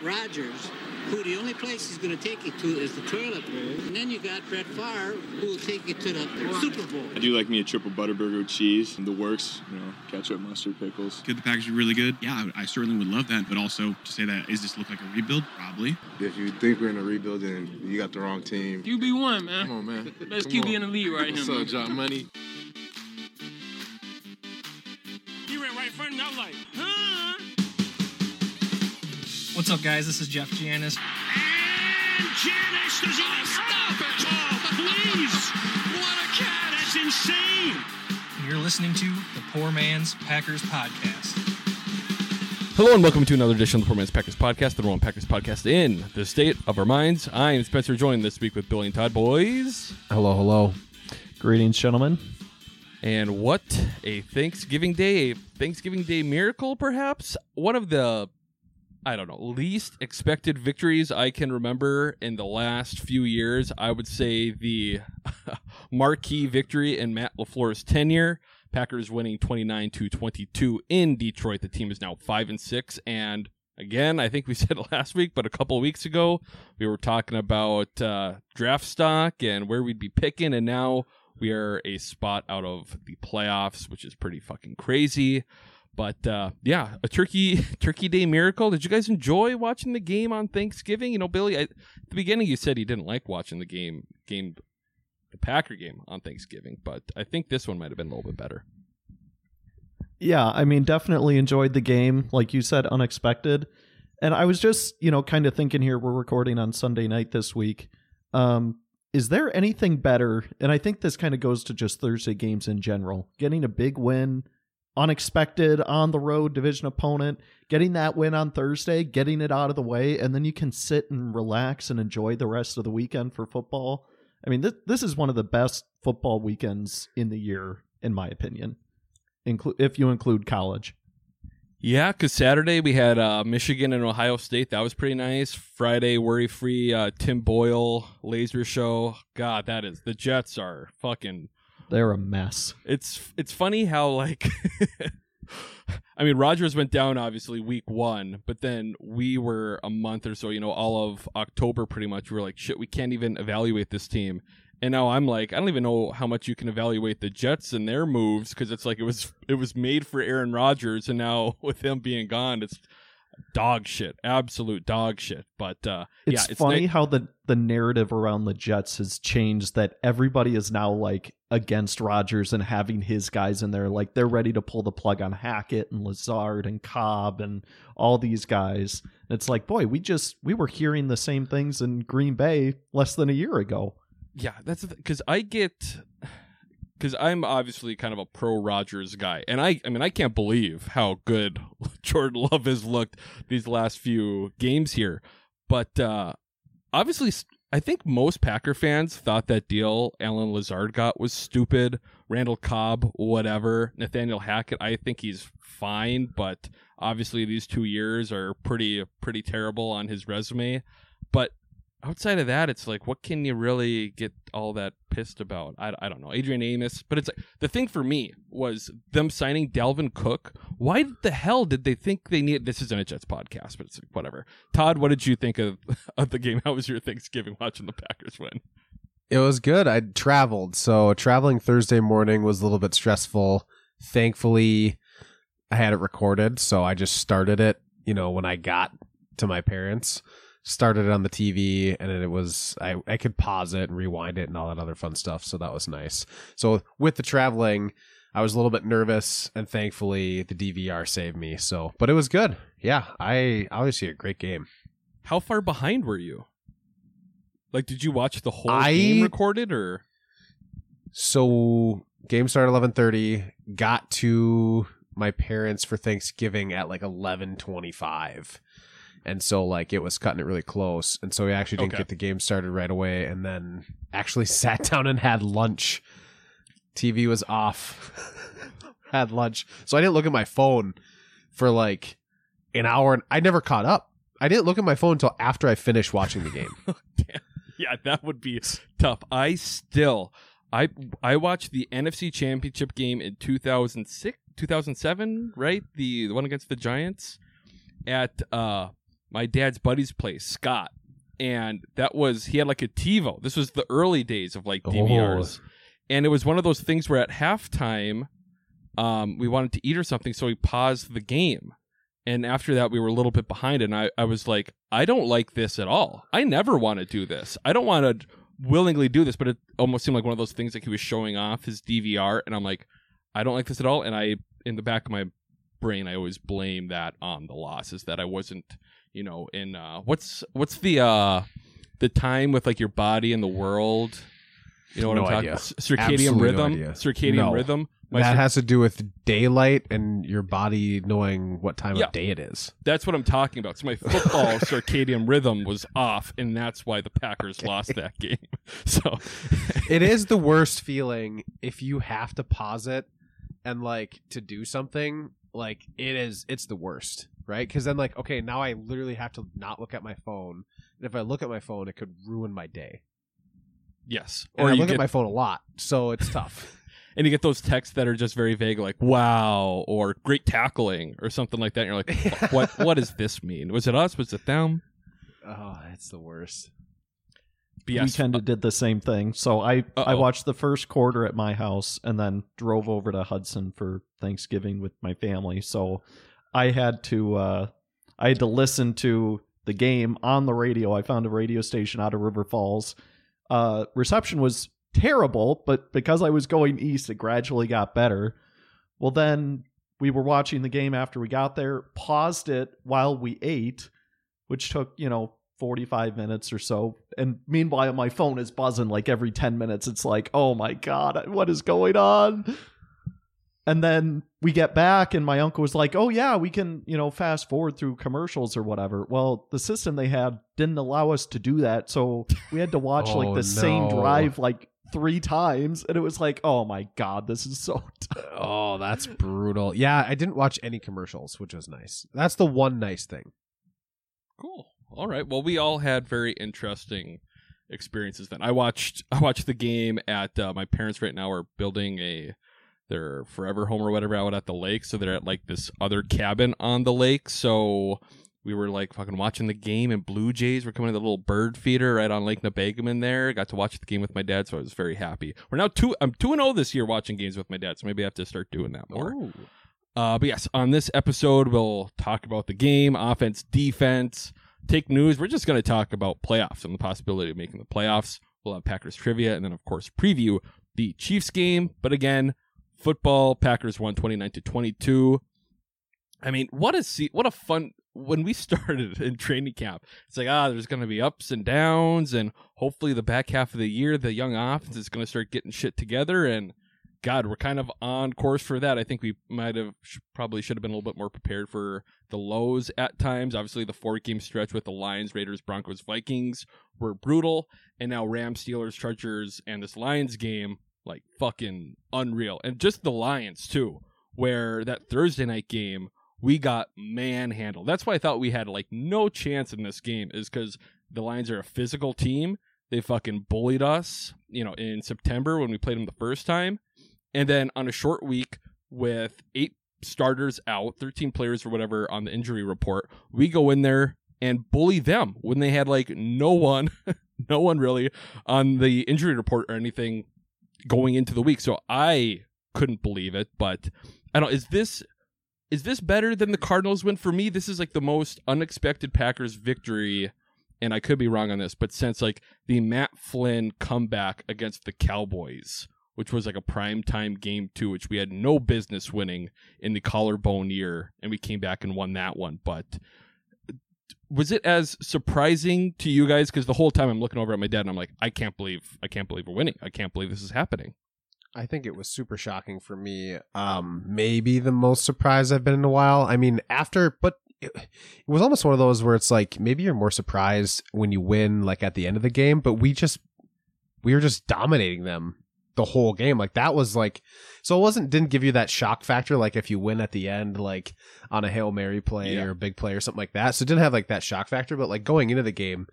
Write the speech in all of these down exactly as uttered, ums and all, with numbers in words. Rodgers, who the only place he's going to take you to is the toilet bowl. And then you got Brett Favre, who will take you to the Super Bowl. I do like me a triple butterburger with cheese and the works, you know, ketchup, mustard, pickles. Could the package be really good? Yeah, I, I certainly would love that. But also to say that, is this look like a rebuild? Probably. If you think we're in a rebuild, then you got the wrong team. Q B one, man. Come on, man. Best Q B in the league right now. What's up, John Money? You ran right in front of me. I was like, huh? What's up, guys? This is Jeff Janis. And Janis does not stop it. Oh, please. What a cat. That's insane. And you're listening to the Poor Man's Packers Podcast. Hello, and welcome to another edition of the Poor Man's Packers Podcast, the Roman Packers Podcast in the state of our minds. I am Spencer, joined this week with Billy and Todd. Boys. Hello, hello. Greetings, gentlemen. And what a Thanksgiving Day, a Thanksgiving Day miracle, perhaps? One of the... I don't know, least expected victories I can remember in the last few years. I would say the marquee victory in Matt LaFleur's tenure, Packers winning twenty-nine to twenty-two in Detroit. The team is now five and six, and again, I think we said it last week, but a couple of weeks ago, we were talking about uh, draft stock and where we'd be picking, and now we are a spot out of the playoffs, which is pretty fucking crazy. But, uh, yeah, a turkey turkey day miracle. Did you guys enjoy watching the game on Thanksgiving? You know, Billy, I, at the beginning you said you didn't like watching the game, game, the Packer game on Thanksgiving, but I think this one might have been a little bit better. Yeah, I mean, definitely enjoyed the game. Like you said, unexpected. And I was just, you know, kind of thinking here, we're recording on Sunday night this week. Um, is there anything better? And I think this kind of goes to just Thursday games in general. Getting a big win, unexpected, on the road, division opponent, getting that win on Thursday, getting it out of the way, and then you can sit and relax and enjoy the rest of the weekend for football. I mean, this this is one of the best football weekends in the year, in my opinion, inclu- if you include college. Yeah, because Saturday we had uh, Michigan and Ohio State. That was pretty nice. Friday, worry-free, uh, Tim Boyle, laser show. God, that is, the Jets are fucking... They're a mess. It's it's funny how, like, I mean, Rodgers went down, obviously, week one, but then we were a month or so, you know, all of October, pretty much, we were like, shit, we can't even evaluate this team. And now I'm like, I don't even know how much you can evaluate the Jets and their moves, because it's like it was it was made for Aaron Rodgers, and now with him being gone, it's dog shit, absolute dog shit. But uh, it's, yeah, it's funny na- how the, the narrative around the Jets has changed, that everybody is now, like, against Rodgers and having his guys in there, like they're ready to pull the plug on Hackett and Lazard and Cobb and all these guys. And it's like, boy, we just we were hearing the same things in Green Bay less than a year ago. Yeah, that's because I get because I'm obviously kind of a pro Rodgers guy, and I I mean I can't believe how good Jordan Love has looked these last few games here, but uh, obviously. I think most Packer fans thought that deal Alan Lazard got was stupid. Randall Cobb, whatever. Nathaniel Hackett, I think he's fine, but obviously these two years are pretty pretty terrible on his resume. But outside of that, it's like, what can you really get all that pissed about? I, I don't know. Adrian Amos. But it's like, the thing for me was them signing Dalvin Cook. Why the hell did they think they needed... This isn't a Jets podcast, but it's like, whatever. Todd, what did you think of, of the game? How was your Thanksgiving watching the Packers win? It was good. I traveled. So traveling Thursday morning was a little bit stressful. Thankfully, I had it recorded. So I just started it, you know, when I got to my parents'. Started it on the T V, and it was I, I could pause it and rewind it and all that other fun stuff, so that was nice. So with the traveling, I was a little bit nervous, and thankfully the D V R saved me. So, but it was good. Yeah, I obviously a great game. How far behind were you? Like, did you watch the whole I, game recorded, or? So game started eleven thirty. Got to my parents for Thanksgiving at like eleven twenty-five. And so like it was cutting it really close. And so we actually didn't okay. get the game started right away, and then actually sat down and had lunch. T V was off. Had lunch. So I didn't look at my phone for like an hour, and I never caught up. I didn't look at my phone until after I finished watching the game. Yeah, that would be tough. I still, I I watched the N F C Championship game in two thousand six, two thousand seven, right? The, the one against the Giants at uh, my dad's buddy's place, Scott. And that was, he had like a TiVo. This was the early days of like D V Rs. Oh. And it was one of those things where at halftime, um, we wanted to eat or something, so we paused the game. And after that, we were a little bit behind, and I, I was like, I don't like this at all. I never want to do this. I don't want to willingly do this, but it almost seemed like one of those things like he was showing off his D V R, and I'm like, I don't like this at all. And I, in the back of my brain, I always blame that on the losses, that I wasn't, you know, in uh, what's what's the uh, the time with like your body and the world, you know what no I'm idea. talking? Circadian Absolutely rhythm, no circadian no. rhythm. My that cir- has to do with daylight and your body knowing what time yeah, of day it is. That's what I'm talking about. So my football circadian rhythm was off, and that's why the Packers okay. lost that game. So it is the worst feeling if you have to pause it and like to do something. Like it is, it's the worst, right? Because then like, okay, now I literally have to not look at my phone. And if I look at my phone, it could ruin my day. Yes. And or I look get... at my phone a lot, so it's tough. And you get those texts that are just very vague, like "wow" or "great tackling" or something like that. And you're like, "What? What does this mean? Was it us? Was it them?" Oh, that's the worst. B S. We kind of did the same thing. So I, I watched the first quarter at my house, and then drove over to Hudson for Thanksgiving with my family. So I had to uh, I had to listen to the game on the radio. I found a radio station out of River Falls. Uh, reception was terrible, but because I was going east, it gradually got better. Well, then we were watching the game after we got there, paused it while we ate, which took, you know, forty-five minutes or so. And meanwhile, my phone is buzzing like every ten minutes. It's like, oh my God, what is going on? And then we get back and my uncle was like, oh yeah, we can, you know, fast forward through commercials or whatever. Well, the system they had didn't allow us to do that. So we had to watch oh, like the no. same drive like three times, and it was like, oh my God, this is so tough. Oh, that's brutal. Yeah, I didn't watch any commercials, which was nice. That's the one nice thing. Cool. All right. Well, we all had very interesting experiences then. I watched I watched the game at uh, my parents right now are building a their forever home or whatever out at the lake, so they're at like this other cabin on the lake. So we were like fucking watching the game, and Blue Jays were coming to the little bird feeder right on Lake Nebagam in there. Got to watch the game with my dad, so I was very happy. We're now two. I'm two and zero this year watching games with my dad, so maybe I have to start doing that more. Oh. Uh, but yes, on this episode we'll talk about the game, offense, defense, take news. We're just going to talk about playoffs and the possibility of making the playoffs. We'll have Packers trivia, and then of course preview the Chiefs game. But again, football, Packers won twenty-nine to twenty-two. I mean, what a see, what a fun. When we started in training camp, it's like, ah, there's going to be ups and downs, and hopefully the back half of the year, the young offense is going to start getting shit together, and God, we're kind of on course for that. I think we might have sh- probably should have been a little bit more prepared for the lows at times. Obviously, the four-game stretch with the Lions, Raiders, Broncos, Vikings were brutal, and now Rams, Steelers, Chargers, and this Lions game, like, fucking unreal. And just the Lions, too, where that Thursday night game, we got manhandled. That's why I thought we had like no chance in this game, is because the Lions are a physical team. They fucking bullied us, you know, in September when we played them the first time. And then on a short week with eight starters out, thirteen players or whatever on the injury report, we go in there and bully them when they had like no one, no one really on the injury report or anything going into the week. So I couldn't believe it, but I don't, is this... Is this better than the Cardinals win? For me, this is like the most unexpected Packers victory, and I could be wrong on this, but since like the Matt Flynn comeback against the Cowboys, which was like a primetime game too, which we had no business winning in the collarbone year, and we came back and won that one. But was it as surprising to you guys? Because the whole time I'm looking over at my dad and I'm like, I can't believe, I can't believe we're winning. I can't believe this is happening. I think it was super shocking for me. Um, maybe the most surprised I've been in a while. I mean, after, but it, it was almost one of those where it's like, maybe you're more surprised when you win, like at the end of the game, but we just, we were just dominating them the whole game. Like that was like, so it wasn't, didn't give you that shock factor. Like if you win at the end, like on a Hail Mary play yeah. or a big play or something like that. So it didn't have like that shock factor, but like going into the game,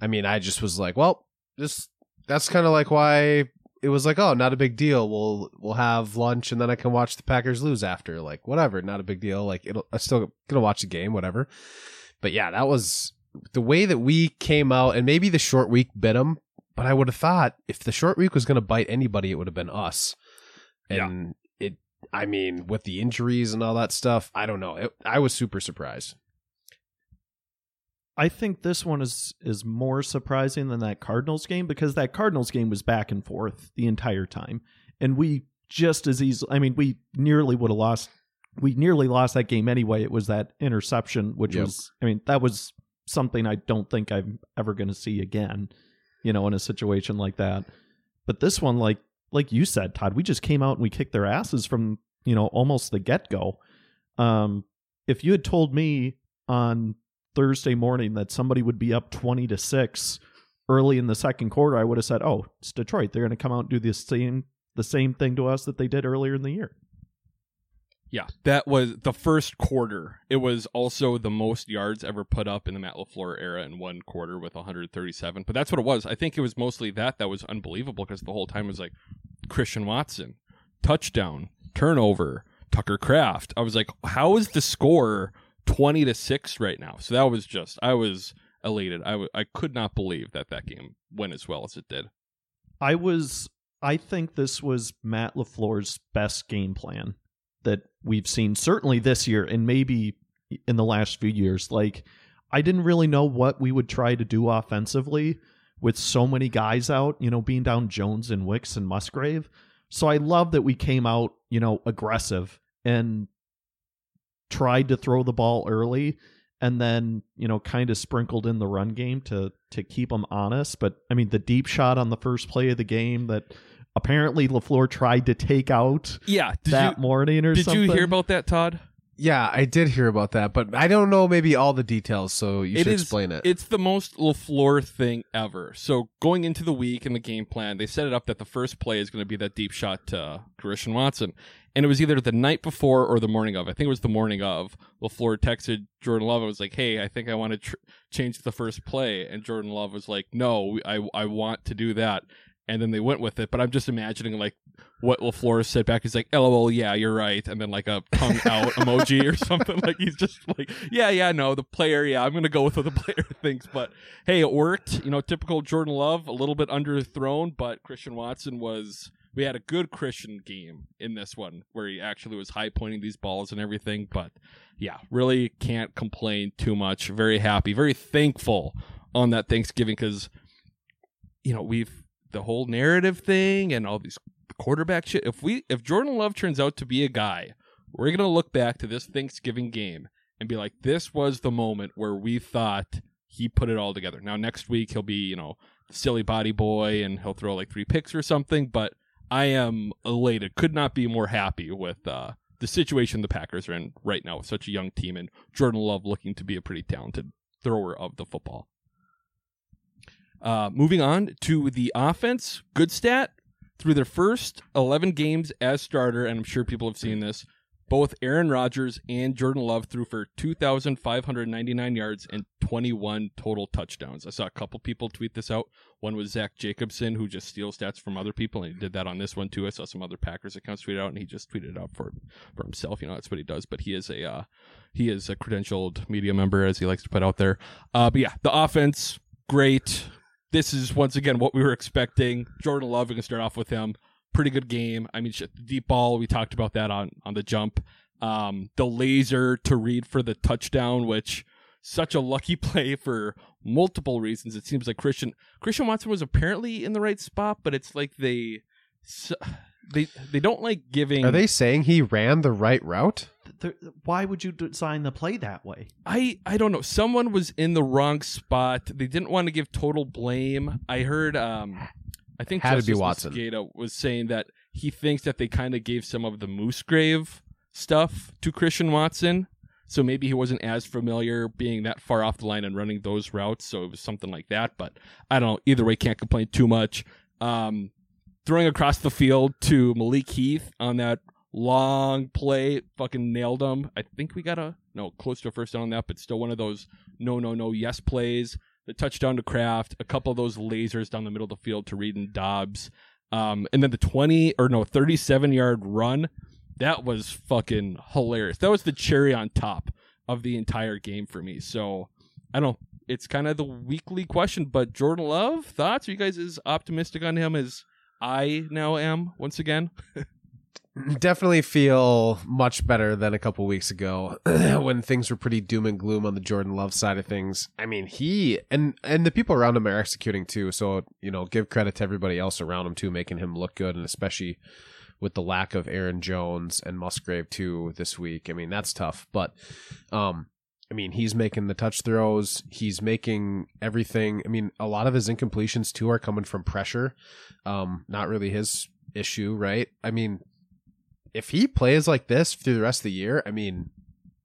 I mean, I just was like, well, this, that's kind of like why it was like, oh, not a big deal. We'll, we'll have lunch and then I can watch the Packers lose after, like, whatever, not a big deal. Like it'll, I'm still going to watch the game, whatever. But yeah, that was the way that we came out, and maybe the short week bit them. But I would have thought if the short week was going to bite anybody, it would have been us. And yeah. it, I mean, with the injuries and all that stuff, I don't know. It, I was super surprised. I think this one is, is more surprising than that Cardinals game, because that Cardinals game was back and forth the entire time. And we just as easily, I mean, we nearly would have lost. We nearly lost that game anyway. It was that interception, which yep. was, I mean, that was something I don't think I'm ever going to see again, you know, in a situation like that. But this one, like like you said, Todd, we just came out and we kicked their asses from, you know, almost the get-go. Um, if you had told me on Thursday morning that somebody would be up twenty to six early in the second quarter, I would have said, oh, it's Detroit. They're going to come out and do the same, the same thing to us that they did earlier in the year. Yeah, that was the first quarter. It was also the most yards ever put up in the Matt LaFleur era in one quarter with one hundred thirty-seven. But that's what it was. I think it was mostly that that was unbelievable, because the whole time was like Christian Watson, touchdown, turnover, Tucker Kraft. I was like, how is the score twenty to six right now? So that was just, I was elated. I, w- I could not believe that that game went as well as it did. I was, I think this was Matt LaFleur's best game plan that we've seen, certainly this year and maybe in the last few years. Like, I didn't really know what we would try to do offensively with so many guys out, you know, being down Jones and Wicks and Musgrave. So I love that we came out, you know, aggressive and tried to throw the ball early, and then, you know, kind of sprinkled in the run game to, to keep them honest. But I mean, the deep shot on the first play of the game that apparently LaFleur tried to take out yeah, that you, morning or did something. Did you hear about that, Todd? Yeah, I did hear about that, but I don't know maybe all the details, so you it should is, explain it. It's the most LaFleur thing ever. So going into the week and the game plan, they set it up that the first play is going to be that deep shot to Christian Watson. And it was either the night before or the morning of. I think it was the morning of. LaFleur texted Jordan Love and was like, hey, I think I want to tr- change the first play. And Jordan Love was like, no, I I want to do that. And then they went with it. But I'm just imagining like what LaFleur said back. He's like, L O L, yeah, you're right. And then like a tongue out emoji or something. Like he's just like, yeah, yeah, no, the player. Yeah, I'm going to go with what the player thinks. But hey, it worked. You know, typical Jordan Love, a little bit underthrown. But Christian Watson was, we had a good Christian game in this one where he actually was high pointing these balls and everything. But yeah, really can't complain too much. Very happy, very thankful on that Thanksgiving, because, you know, we've, the whole narrative thing and all these quarterback shit. If we, if Jordan Love turns out to be a guy, we're going to look back to this Thanksgiving game and be like, this was the moment where we thought he put it all together. Now, next week, he'll be, you know, silly body boy and he'll throw like three picks or something. But I am elated. Could not be more happy with uh, the situation the Packers are in right now with such a young team and Jordan Love looking to be a pretty talented thrower of the football. Uh, moving on to the offense, good stat. Through their first eleven games as starter, and I'm sure people have seen this, both Aaron Rodgers and Jordan Love threw for two thousand five hundred ninety-nine yards and twenty-one total touchdowns. I saw a couple people tweet this out. One was Zach Jacobson, who just steals stats from other people, and he did that on this one too. I saw some other Packers accounts tweet it out, and he just tweeted it out for, for himself. You know, that's what he does. But he is a uh, he is a credentialed media member, as he likes to put out there. Uh, but yeah, the offense, great. This is, once again, what we were expecting. Jordan Love, we can start off with him. Pretty good game. I mean, shit, the deep ball, we talked about that on, on the jump. Um, the laser to Reed for the touchdown, which such a lucky play for multiple reasons. It seems like Christian Christian Watson was apparently in the right spot, but it's like they they they don't like giving... Are they saying he ran the right route? Why would you design the play that way? I, I don't know. Someone was in the wrong spot. They didn't want to give total blame. I heard, um, I think Justice Mosqueda was saying that he thinks that they kind of gave some of the Moosegrave stuff to Christian Watson. So maybe he wasn't as familiar being that far off the line and running those routes. So it was something like that. But I don't know. Either way, can't complain too much. Um, throwing across the field to Malik Heath on that long play, fucking nailed him. I think we got a, no, close to a first down on that, but still one of those no, no, no, yes plays. The touchdown to Kraft, a couple of those lasers down the middle of the field to Reed and Doubs. Um, and then the twenty or no, thirty-seven yard run. That was fucking hilarious. That was the cherry on top of the entire game for me. So, I don't know. It's kind of the weekly question, but Jordan Love, thoughts? Are you guys as optimistic on him as I now am once again? Definitely feel much better than a couple weeks ago when things were pretty doom and gloom on the Jordan Love side of things. I mean, he and and the people around him are executing too. So, you know, give credit to everybody else around him too, making him look good, and especially with the lack of Aaron Jones and Musgrave too this week. I mean, that's tough, but um, I mean, he's making the touch throws. He's making everything. I mean, a lot of his incompletions too are coming from pressure. Um, not really his issue, right? I mean, if he plays like this through the rest of the year, I mean,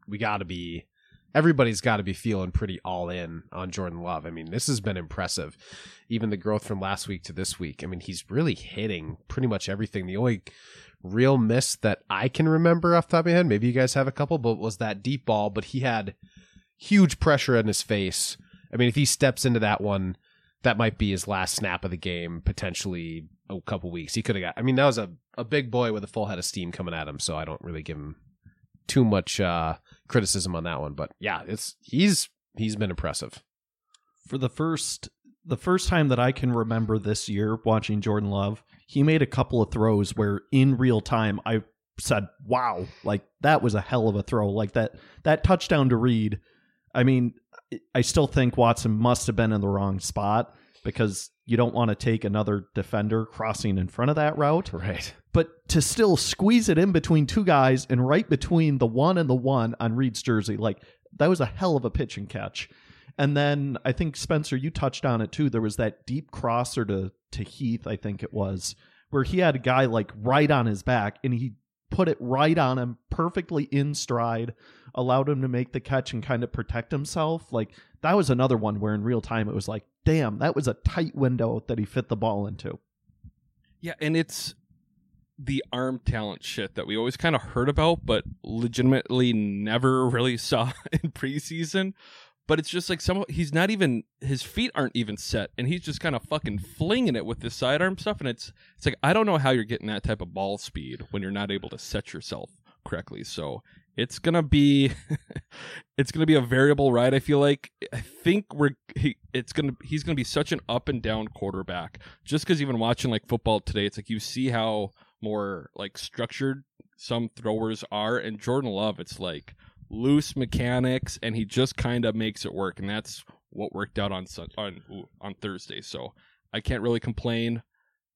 we got to be, everybody's got to be feeling pretty all in on Jordan Love. I mean, this has been impressive. Even the growth from last week to this week. I mean, he's really hitting pretty much everything. The only real miss that I can remember off the top of my head, maybe you guys have a couple, but was that deep ball, but he had huge pressure on his face. I mean, if he steps into that one, that might be his last snap of the game, potentially a couple weeks. He could have got, I mean, that was a, a big boy with a full head of steam coming at him. So I don't really give him too much uh, criticism on that one, but yeah, it's, he's, he's been impressive. For the first, the first time that I can remember this year watching Jordan Love, he made a couple of throws where in real time, I said, wow, like that was a hell of a throw. Like that, that touchdown to Reed. I mean, I still think Watson must have been in the wrong spot because you don't want to take another defender crossing in front of that route. Right. But to still squeeze it in between two guys and right between the one and the one on Reed's jersey, like that was a hell of a pitch and catch. And then I think, Spencer, you touched on it too. There was that deep crosser to, to Heath, I think it was, where he had a guy like right on his back and he put it right on him, perfectly in stride, allowed him to make the catch and kind of protect himself. Like that was another one where in real time it was like, damn, that was a tight window that he fit the ball into. Yeah, and it's the arm talent shit that we always kind of heard about, but legitimately never really saw in preseason. But it's just like some, he's not even, his feet aren't even set, and he's just kind of fucking flinging it with this sidearm stuff. And it's it's like, I don't know how you're getting that type of ball speed when you're not able to set yourself correctly. So it's gonna be, it's gonna be a variable ride. I feel like I think we're he, it's gonna he's gonna be such an up and down quarterback. Just because even watching like football today, it's like you see how more like structured some throwers are, and Jordan Love, it's like loose mechanics, and he just kind of makes it work, and that's what worked out on on on Thursday. So I can't really complain.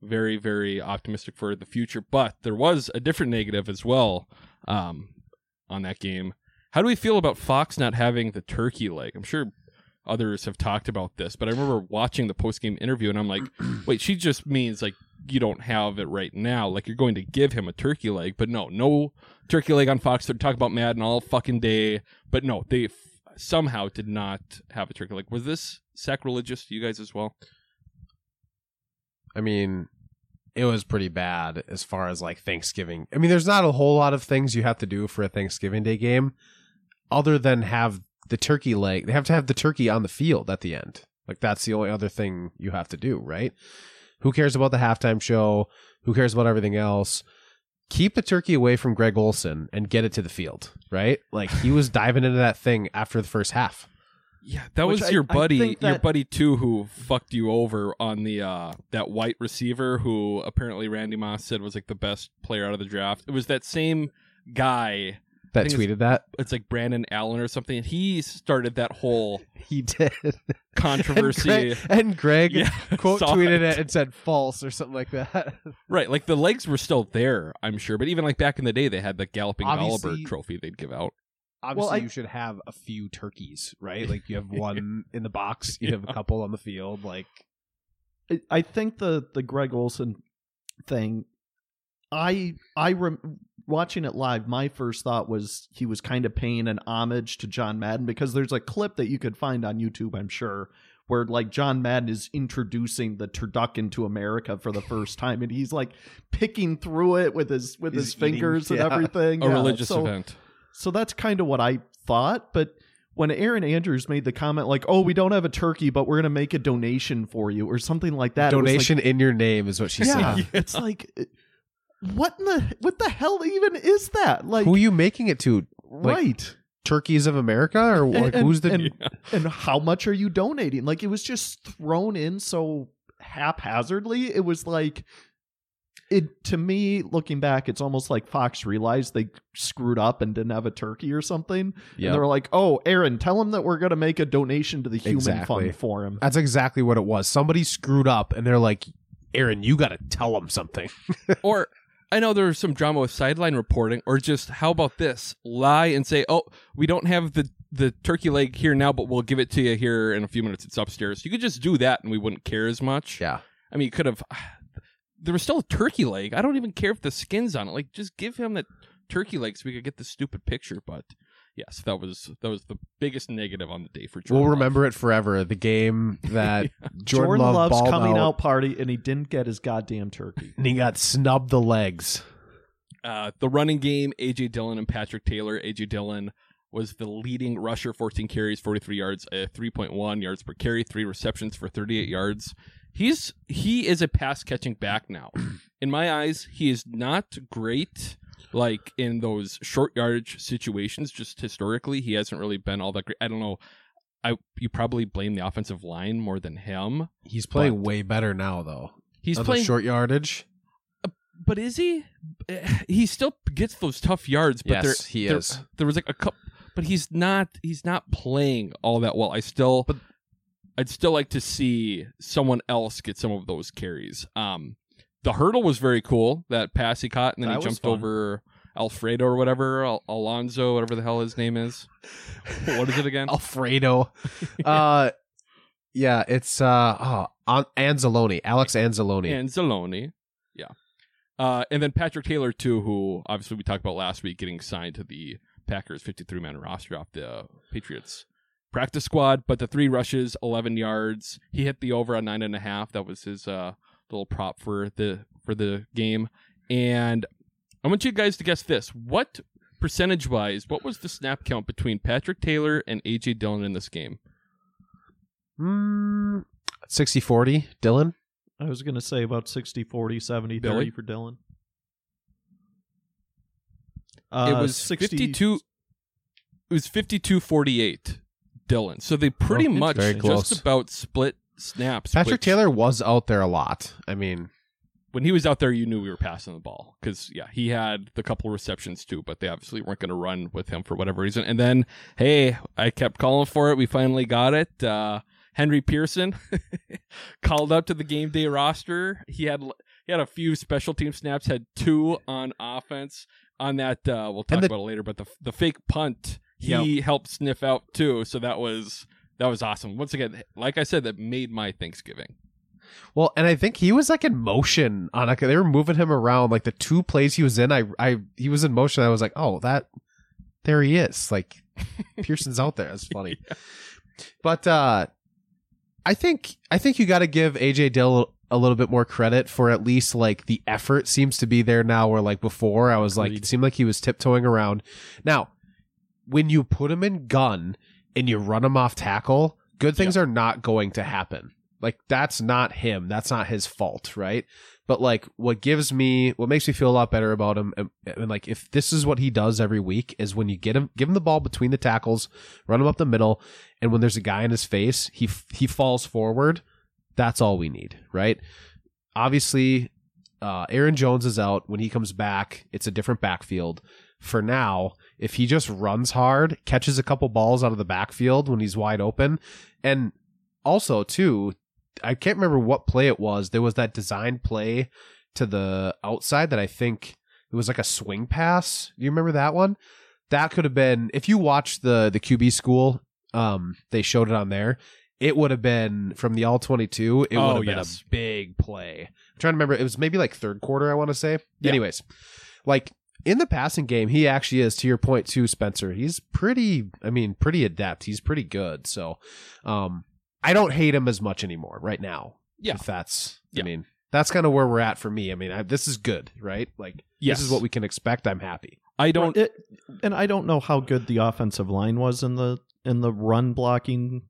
Very, very optimistic for the future. But there was a different negative as well um, on that game. How do we feel about Fox not having the turkey leg? I'm sure others have talked about this, but I remember watching the post-game interview, and I'm like, wait, she just means like you don't have it right now. Like you're going to give him a turkey leg, but no, no turkey leg on Fox. They're talking about Madden all fucking day, but no, they f- somehow did not have a turkey leg. Was this sacrilegious to you guys as well? I mean, it was pretty bad as far as like Thanksgiving. I mean, there's not a whole lot of things you have to do for a Thanksgiving Day game other than have the turkey leg. They have to have the turkey on the field at the end. Like that's the only other thing you have to do, right? Who cares about the halftime show? Who cares about everything else? Keep the turkey away from Greg Olsen and get it to the field, right? Like he was diving into that thing after the first half. Yeah, that Which was your I, buddy, I that... your buddy too, who fucked you over on the uh, that white receiver who apparently Randy Moss said was like the best player out of the draft. It was that same guy that tweeted that. It's like Brandon Allen or something. And he started that whole he did controversy. And Greg, and Greg yeah, quote tweeted it. it and said false or something like that. Right, like the legs were still there, I'm sure. But even like back in the day, they had the Galloping Obviously... Oliver Trophy they'd give out. Obviously, well, I, you should have a few turkeys, right? Like you have one in the box, you yeah. have a couple on the field. Like, I think the the Greg Olsen thing, I I rem- watching it live, my first thought was he was kind of paying an homage to John Madden, because there's a clip that you could find on YouTube, I'm sure, where like John Madden is introducing the turducken to America for the first time, and he's like picking through it with his with he's his eating, fingers yeah. and everything. A yeah. religious so, event. So that's kind of what I thought, but when Aaron Andrews made the comment like, oh, we don't have a turkey, but we're going to make a donation for you or something like that. Donation like, in your name is what she yeah, said. It's like, what in the, what the hell even is that? Like, who are you making it to? Like, right. Turkeys of America or like, and, who's the, and, yeah. and how much are you donating? Like, it was just thrown in so haphazardly. It was like, it, to me, looking back, it's almost like Fox realized they screwed up and didn't have a turkey or something. Yep. And they were like, oh, Aaron, tell him that we're going to make a donation to the Human exactly. Fund for him. That's exactly what it was. Somebody screwed up and they're like, Aaron, you got to tell him something. Or I know there's some drama with sideline reporting, or just how about this? Lie and say, oh, we don't have the, the turkey leg here now, but we'll give it to you here in a few minutes. It's upstairs. You could just do that and we wouldn't care as much. Yeah. I mean, you could have... There was still a turkey leg. I don't even care if the skin's on it. Like, just give him that turkey leg so we could get the stupid picture. But yes, that was that was the biggest negative on the day for Jordan. We'll remember Love. It forever. The game that yeah. Jordan, Jordan Love Love's coming out. out party, and he didn't get his goddamn turkey. And he got snubbed the legs. Uh, the running game, A J Dillon and Patrick Taylor. A J Dillon was the leading rusher, fourteen carries, forty-three yards, uh, three point one yards per carry, three receptions for thirty-eight yards. He's he is a pass catching back now. In my eyes, he is not great like in those short yardage situations. Just historically, he hasn't really been all that great. I don't know. I you probably blame the offensive line more than him. He's playing way better now, though. He's playing short yardage. Uh, but is he? He still gets those tough yards. But yes, there, he there, is. There was like a couple, but he's not. He's not playing all that well. I still. But, I'd still like to see someone else get some of those carries. Um, the hurdle was very cool, that pass he caught, and then that he jumped fun. over Alfredo or whatever, Al- Alonzo, whatever the hell his name is. What is it again? Alfredo. yeah. Uh, yeah, it's uh, oh, Anzalone, Alex Anzalone. Anzalone, yeah. Uh, and then Patrick Taylor, too, who obviously we talked about last week getting signed to the Packers fifty-three man roster off the Patriots practice squad, but the three rushes, eleven yards. He hit the over on nine and a half. That was his uh, little prop for the for the game. And I want you guys to guess this: what percentage wise, what was the snap count between Patrick Taylor and A J Dillon in this game? Mm, sixty forty, Dillon. I was gonna say about sixty forty, seventy thirty Billy? For Dillon. Uh, it was sixty-two. It was fifty-two forty-eight. Dillon. So they pretty oh, much just close. About split snaps. Patrick which, Taylor was out there a lot. I mean, when he was out there, you knew we were passing the ball because, yeah, he had the couple receptions too, but they obviously weren't going to run with him for whatever reason. And then, hey, I kept calling for it. We finally got it. Uh, Henry Pearson called up to the game day roster. He had he had a few special team snaps, had two on offense on that. Uh, we'll talk the, about it later, but the the fake punt. He yep. helped sniff out too, so that was that was awesome. Once again, like I said, that made my Thanksgiving. Well, and I think he was like in motion on like they were moving him around. Like the two plays he was in, I I he was in motion. I was like, oh, that there he is. Like Pearson's out there. That's funny. Yeah. But uh, I think I think you got to give A J Dill a little bit more credit for at least like the effort seems to be there now. Where like before, I was Agreed. Like it seemed like he was tiptoeing around now. When you put him in gun and you run him off tackle, good things yeah. are not going to happen. Like, that's not him. That's not his fault, right? But, like, what gives me, what makes me feel a lot better about him, and, and like, if this is what he does every week, is when you get him, give him the ball between the tackles, run him up the middle, and when there's a guy in his face, he he falls forward. That's all we need, right? Obviously, uh, Aaron Jones is out. When he comes back, it's a different backfield. For now, if he just runs hard, catches a couple balls out of the backfield when he's wide open. And also, too, I can't remember what play it was. There was that design play to the outside that I think it was like a swing pass. Do you remember that one? That could have been, if you watch the, the Q B school, um, they showed it on there. it would have been from the all twenty-two. It oh, would have been yes. a big play. I'm trying to remember. It was maybe like third quarter, I want to say. Yeah. Anyways, like in the passing game, he actually is, to your point too, Spencer. He's pretty, I mean, pretty adept. He's pretty good. So um, I don't hate him as much anymore right now. Yeah. If that's, yeah. I mean, that's kind of where we're at for me. I mean, I, this is good, right? Like yes. this is what we can expect. I'm happy. I don't. It, and I don't know how good the offensive line was in the in the run blocking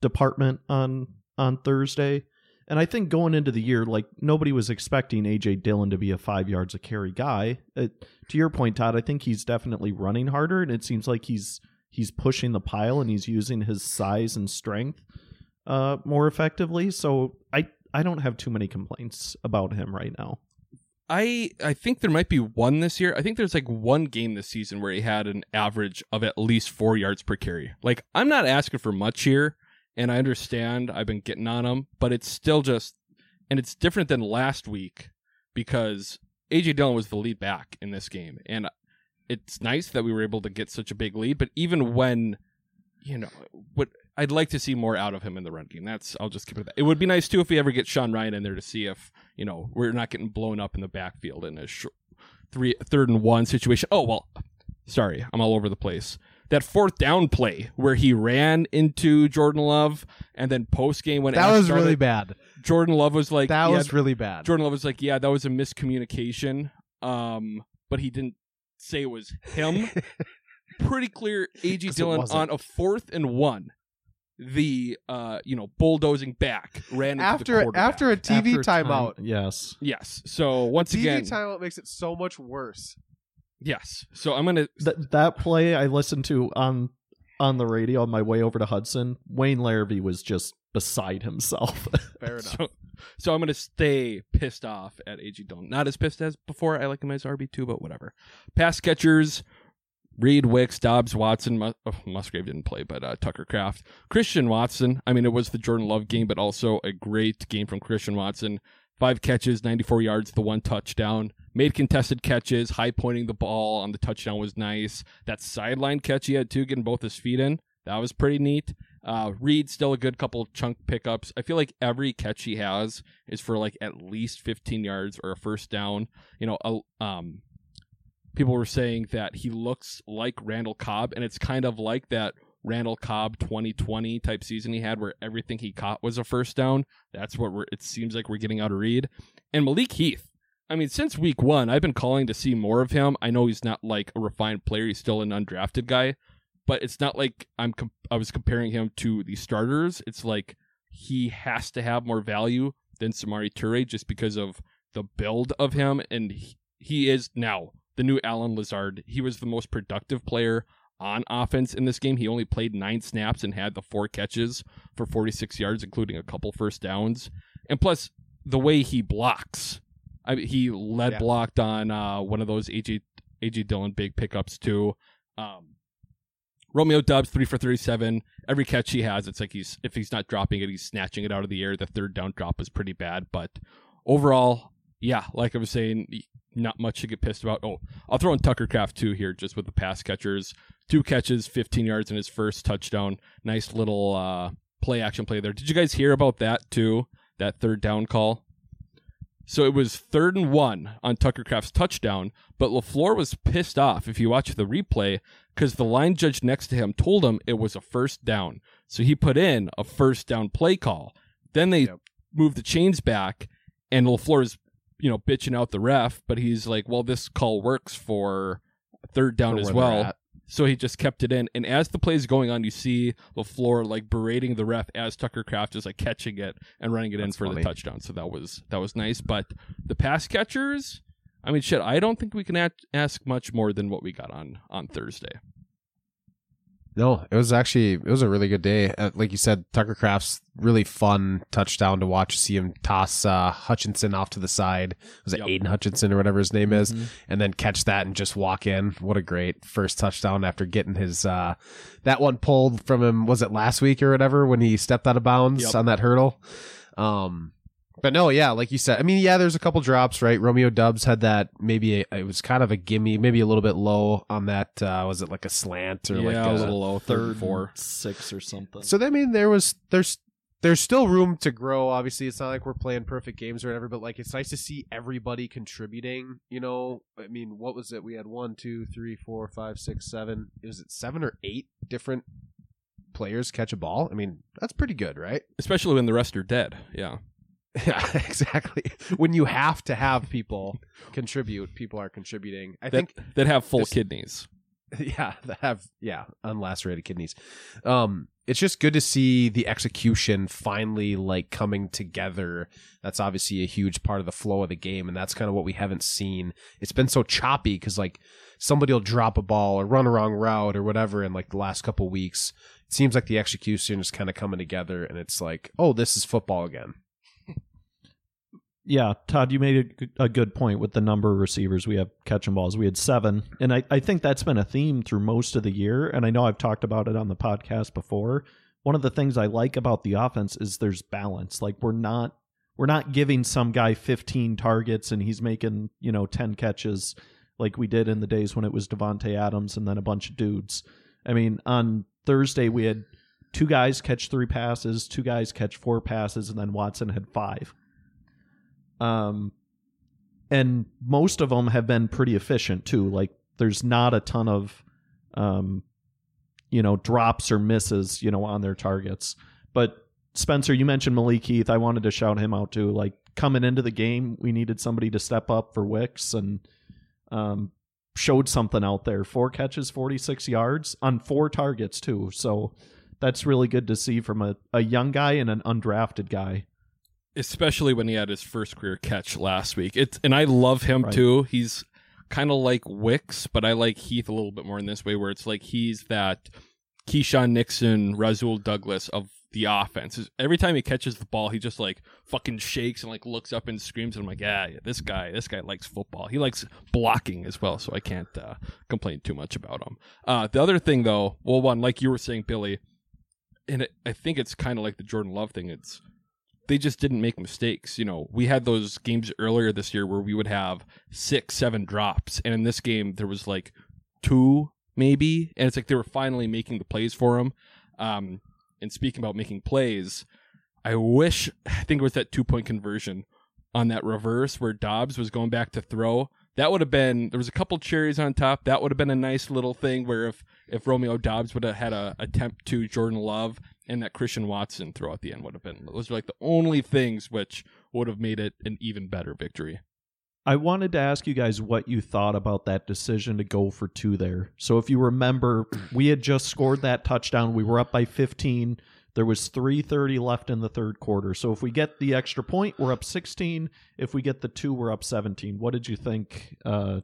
department on on Thursday. And I think going into the year, like nobody was expecting A J Dillon to be a five yards a carry guy. It, to your point, Todd, I think he's definitely running harder, and it seems like he's he's pushing the pile and he's using his size and strength uh, more effectively. So I I don't have too many complaints about him right now. I, I think there might be one this year. I think there's like one game this season where he had an average of at least four yards per carry. Like, I'm not asking for much here, and I understand I've been getting on him, but it's still just, and it's different than last week because A J Dillon was the lead back in this game. And it's nice that we were able to get such a big lead, but even when, you know, what I'd like to see more out of him in the run game. That's, I'll just keep it that. It would be nice too if we ever get Sean Rhyan in there to see if, you know, we're not getting blown up in the backfield in a sh- three third and one situation. Oh, well, sorry, I'm all over the place. That fourth down play where he ran into Jordan Love, and then post game when that Ash was started, really bad. Jordan Love was like, that yeah, was really bad. Jordan Love was like, yeah, that was a miscommunication. Um, but he didn't say it was him. Pretty clear, A J Dillon on a fourth and one. The uh, you know, bulldozing back ran into after the quarterback. after a T V after timeout. Time, yes, yes. So once again, T V timeout makes it so much worse. Yes. So I'm gonna Th- that play I listened to on on the radio on my way over to Hudson. Wayne Larrabee was just beside himself. Fair enough. So, so I'm gonna stay pissed off at A J Dillon. Not as pissed as before. I like him as R B two, but whatever. Pass catchers. Reed, Wicks, Doubs, Watson, Mus- oh, Musgrave didn't play, but uh, Tucker Kraft, Christian Watson. I mean, it was the Jordan Love game, but also a great game from Christian Watson. Five catches, ninety-four yards, the one touchdown. Made contested catches, high pointing the ball on the touchdown was nice. That sideline catch he had too, getting both his feet in, that was pretty neat. Uh, Reed, still a good couple chunk pickups. I feel like every catch he has is for like at least fifteen yards or a first down. You know, a, um. People were saying that he looks like Randall Cobb, and it's kind of like that Randall Cobb twenty twenty type season he had where everything he caught was a first down. That's what we're, it seems like we're getting out of Reed. And Malik Heath, I mean, since week one, I've been calling to see more of him. I know he's not like a refined player. He's still an undrafted guy, but it's not like I'm comp- I was comparing him to the starters. It's like he has to have more value than Samori Toure just because of the build of him, and he, he is now the new Allen Lazard. He was the most productive player on offense in this game. He only played nine snaps and had the four catches for forty-six yards, including a couple first downs. And plus, the way he blocks. I mean, he lead yeah. blocked on uh, one of those A J Dillon big pickups, too. Um, Romeo Doubs, three for thirty-seven. Every catch he has, it's like he's if he's not dropping it, he's snatching it out of the air. The third down drop was pretty bad. But overall, yeah, like I was saying, not much to get pissed about. Oh, I'll throw in Tucker Kraft too here, just with the pass catchers. Two catches, fifteen yards in his first touchdown. Nice little uh, play action play there. Did you guys hear about that too? That third down call? So it was third and one on Tucker Kraft's touchdown, but LaFleur was pissed off, if you watch the replay, because the line judge next to him told him it was a first down. So he put in a first down play call. Then they yep. moved the chains back, and LaFleur's you know, bitching out the ref, but he's like, well, this call works for third down as well. So he just kept it in. And as the play is going on, you see LaFleur like berating the ref as Tucker Kraft is like catching it and running it in for the touchdown. So that was that was nice. But the pass catchers, I mean, shit, I don't think we can at- ask much more than what we got on on Thursday. No, it was actually, it was a really good day. Uh, like you said, Tucker Kraft's really fun touchdown to watch. See him toss uh, Hutchinson off to the side. Was it yep. Aiden Hutchinson or whatever his name is? Mm-hmm. And then catch that and just walk in. What a great first touchdown after getting his, uh, that one pulled from him. Was it last week or whatever when he stepped out of bounds yep. on that hurdle? Um, But no, yeah, like you said, I mean, yeah, there's a couple drops, right? Romeo Doubs had that, maybe a, it was kind of a gimme, maybe a little bit low on that, uh, was it like a slant or yeah, like a, a little low, third, four, six or something. So, I mean, there was, there's there's still room to grow. Obviously, it's not like we're playing perfect games or whatever, but like it's nice to see everybody contributing. You know, I mean, what was it? We had one, two, three, four, five, six, seven. Is it seven or eight different players catch a ball? I mean, that's pretty good, right? Especially when the rest are dead. Yeah. Yeah, exactly. When you have to have people contribute, people are contributing. I that, think that have full kidneys. Yeah, that have yeah unlacerated kidneys. Um, it's just good to see the execution finally like coming together. That's obviously a huge part of the flow of the game, and that's kind of what we haven't seen. It's been so choppy because like somebody will drop a ball or run a wrong route or whatever in like the last couple weeks. It seems like the execution is kind of coming together, and it's like, oh, this is football again. Yeah, Todd, you made a good point with the number of receivers we have catching balls. We had seven, and I, I think that's been a theme through most of the year, and I know I've talked about it on the podcast before. One of the things I like about the offense is there's balance. Like, we're not we're not giving some guy fifteen targets and he's making, you know, ten catches like we did in the days when it was Devontae Adams and then a bunch of dudes. I mean, on Thursday we had two guys catch three passes, two guys catch four passes, and then Watson had five. Um, and most of them have been pretty efficient too. Like there's not a ton of, um, you know, drops or misses, you know, on their targets. But Spencer, you mentioned Malik Heath. I wanted to shout him out too. Like coming into the game, we needed somebody to step up for Wicks and, um, showed something out there. Four catches, forty-six yards on four targets too. So that's really good to see from a, a young guy and an undrafted guy. Especially when he had his first career catch last week. It's, and I love him, right. too. He's kind of like Wicks, but I like Heath a little bit more in this way, where it's like he's that Keyshawn Nixon, Rasul Douglas of the offense. Every time he catches the ball, he just like fucking shakes and like looks up and screams. And I'm like, yeah, yeah this guy, this guy likes football. He likes blocking as well, so I can't uh, complain too much about him. Uh, the other thing, though, well, one, like you were saying, Billy, and it, I think it's kind of like the Jordan Love thing. It's they just didn't make mistakes. You know, we had those games earlier this year where we would have six, seven drops. And in this game, there was like two, maybe. And it's like they were finally making the plays for him. Um, and speaking about making plays, I wish, I think it was that two-point conversion on that reverse where Doubs was going back to throw. That would have been, there was a couple cherries on top. That would have been a nice little thing where if, if Romeo Doubs would have had an attempt to Jordan Love, and that Christian Watson throw at the end would have been, those were like the only things which would have made it an even better victory. I wanted to ask you guys what you thought about that decision to go for two there. So if you remember, we had just scored that touchdown. We were up by fifteen. There was three thirty left in the third quarter. So if we get the extra point, we're up sixteen. If we get the two, we're up seventeen. What did you think uh,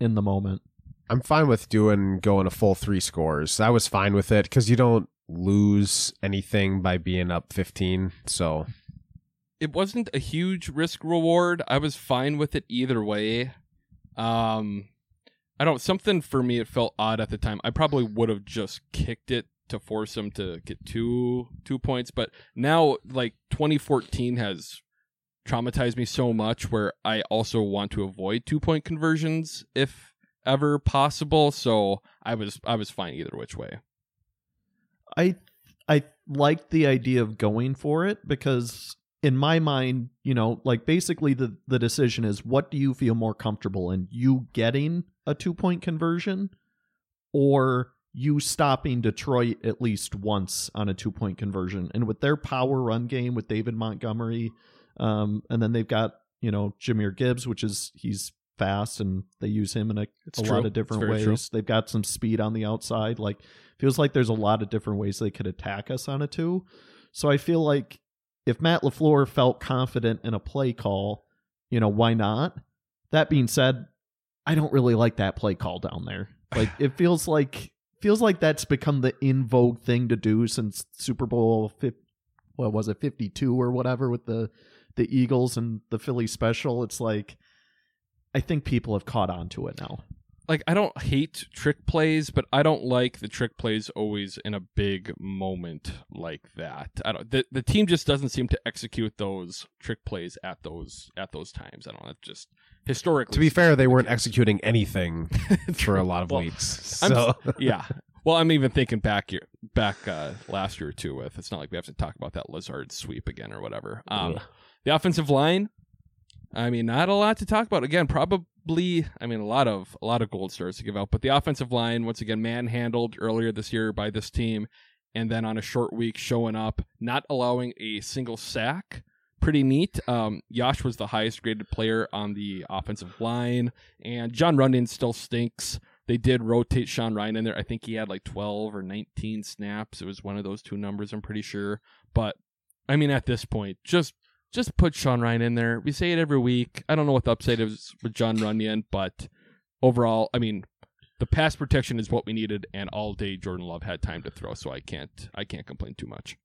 in the moment? I'm fine with doing going a full three scores. I was fine with it because you don't lose anything by being up fifteen. So it wasn't a huge risk reward. I was fine with it either way. Um, I don't, something for me, it felt odd at the time. I probably would have just kicked it to force him to get two, two points. But now like twenty fourteen has traumatized me so much where I also want to avoid two point conversions if ever possible. So I was, I was fine either which way. I I like the idea of going for it because in my mind, you know, like basically the, the decision is what do you feel more comfortable in? You getting a two-point conversion or you stopping Detroit at least once on a two-point conversion? And with their power run game with David Montgomery, um, and then they've got, you know, Jahmyr Gibbs, which is he's fast and they use him in a, a lot of different ways. True. They've got some speed on the outside. Like feels like there's a lot of different ways they could attack us on a two. So I feel like if Matt LaFleur felt confident in a play call, you know, why not? That being said, I don't really like that play call down there. Like it feels like feels like that's become the in vogue thing to do since Super Bowl fifty, what was it, fifty-two or whatever with the the Eagles and the Philly special. It's like I think people have caught on to it now. Like, I don't hate trick plays, but I don't like the trick plays always in a big moment like that. I don't. The, the team just doesn't seem to execute those trick plays at those at those times. I don't know. It's just historically. To be fair, they weren't executing anything for a lot of well, weeks. So I'm, yeah. Well, I'm even thinking back year, back uh, last year or two with. It's not like we have to talk about that Lazard sweep again or whatever. Um, the offensive line, I mean, not a lot to talk about. Again, probably, I mean, a lot of a lot of gold stars to give out. But the offensive line, once again, manhandled earlier this year by this team, and then on a short week showing up, not allowing a single sack. Pretty neat. Um, Yash was the highest graded player on the offensive line, and John Runyan still stinks. They did rotate Sean Rhyan in there. I think he had like twelve or nineteen snaps. It was one of those two numbers, I'm pretty sure. But, I mean, at this point, just just put Sean Rhyan in there. We say it every week. I don't know what the upside is with John Runyan, but overall, I mean, the pass protection is what we needed, and all day Jordan Love had time to throw, so I can't I can't complain too much.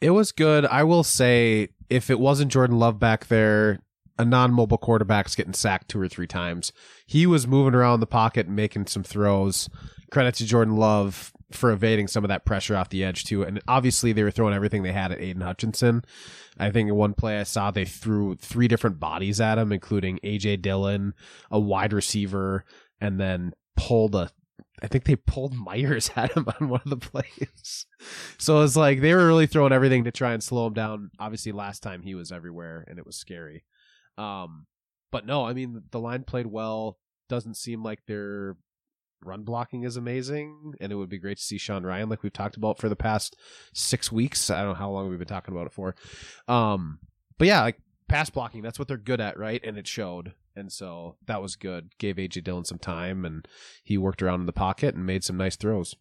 It was good. I will say, if it wasn't Jordan Love back there, a non-mobile quarterback's getting sacked two or three times. He was moving around the pocket and making some throws. Credit to Jordan Love for evading some of that pressure off the edge, too. And obviously, they were throwing everything they had at Aiden Hutchinson. I think in one play I saw they threw three different bodies at him, including A J. Dillon, a wide receiver, and then pulled a... I think they pulled Myers at him on one of the plays. So it's like they were really throwing everything to try and slow him down. Obviously, last time he was everywhere, and it was scary. Um, but no, I mean, the line played well. Doesn't seem like their run blocking is amazing, and it would be great to see Sean Rhyan, like we've talked about for the past six weeks. I don't know how long we've been talking about it for. Um, but yeah, like pass blocking, that's what they're good at, right? And it showed. And so that was good. Gave A J. Dillon some time, and he worked around in the pocket and made some nice throws.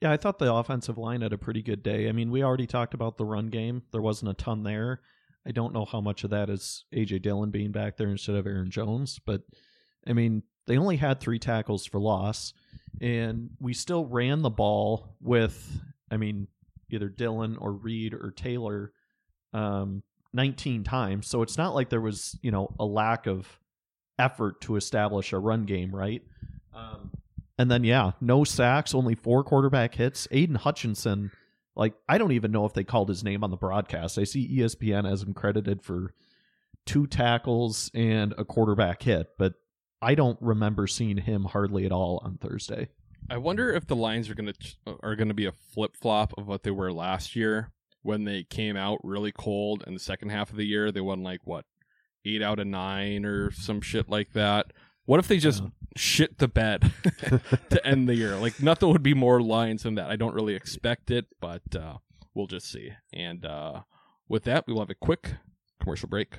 Yeah, I thought the offensive line had a pretty good day. I mean, we already talked about the run game. There wasn't a ton there. I don't know how much of that is A J. Dillon being back there instead of Aaron Jones, but, I mean, they only had three tackles for loss, and we still ran the ball with, I mean, either Dillon or Reed or Taylor um, nineteen times, so it's not like there was, you know, a lack of effort to establish a run game, right? Um, and then, yeah, no sacks, only four quarterback hits. Aiden Hutchinson... Like, I don't even know if they called his name on the broadcast. I see E S P N has him credited for two tackles and a quarterback hit, but I don't remember seeing him hardly at all on Thursday. I wonder if the lines are going to are going to be a flip-flop of what they were last year when they came out really cold in the second half of the year. They won, like, what, eight out of nine or some shit like that. What if they just yeah. shit the bed to end the year? Like, nothing would be more lines than that. I don't really expect it, but uh, we'll just see. And uh, with that, we will have a quick commercial break.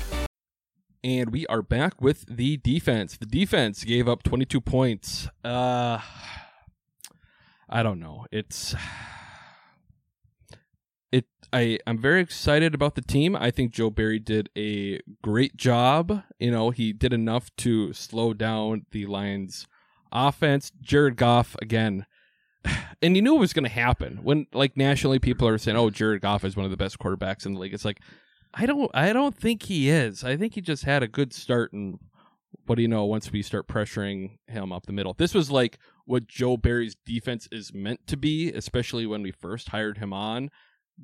And we are back with the defense. The defense gave up twenty-two points. Uh, I don't know. It's... It I, I'm very excited about the team. I think Joe Barry did a great job. You know, he did enough to slow down the Lions offense. Jared Goff, again, and you knew it was going to happen. When, like, nationally people are saying, oh, Jared Goff is one of the best quarterbacks in the league. It's like, I don't I don't think he is. I think he just had a good start, and what do you know, once we start pressuring him up the middle. This was like what Joe Barry's defense is meant to be, especially when we first hired him on.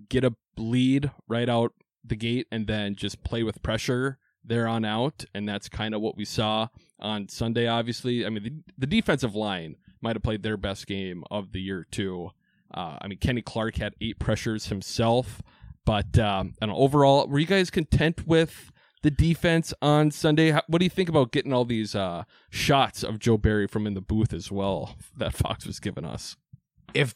Get a lead right out the gate and then just play with pressure there on out. And that's kind of what we saw on Sunday, obviously. I mean, the, the defensive line might have played their best game of the year, too. Uh, I mean, Kenny Clark had eight pressures himself. But um, I don't know, overall, were you guys content with the defense on Sunday? How, what do you think about getting all these uh, shots of Joe Barry from in the booth as well that Fox was giving us? If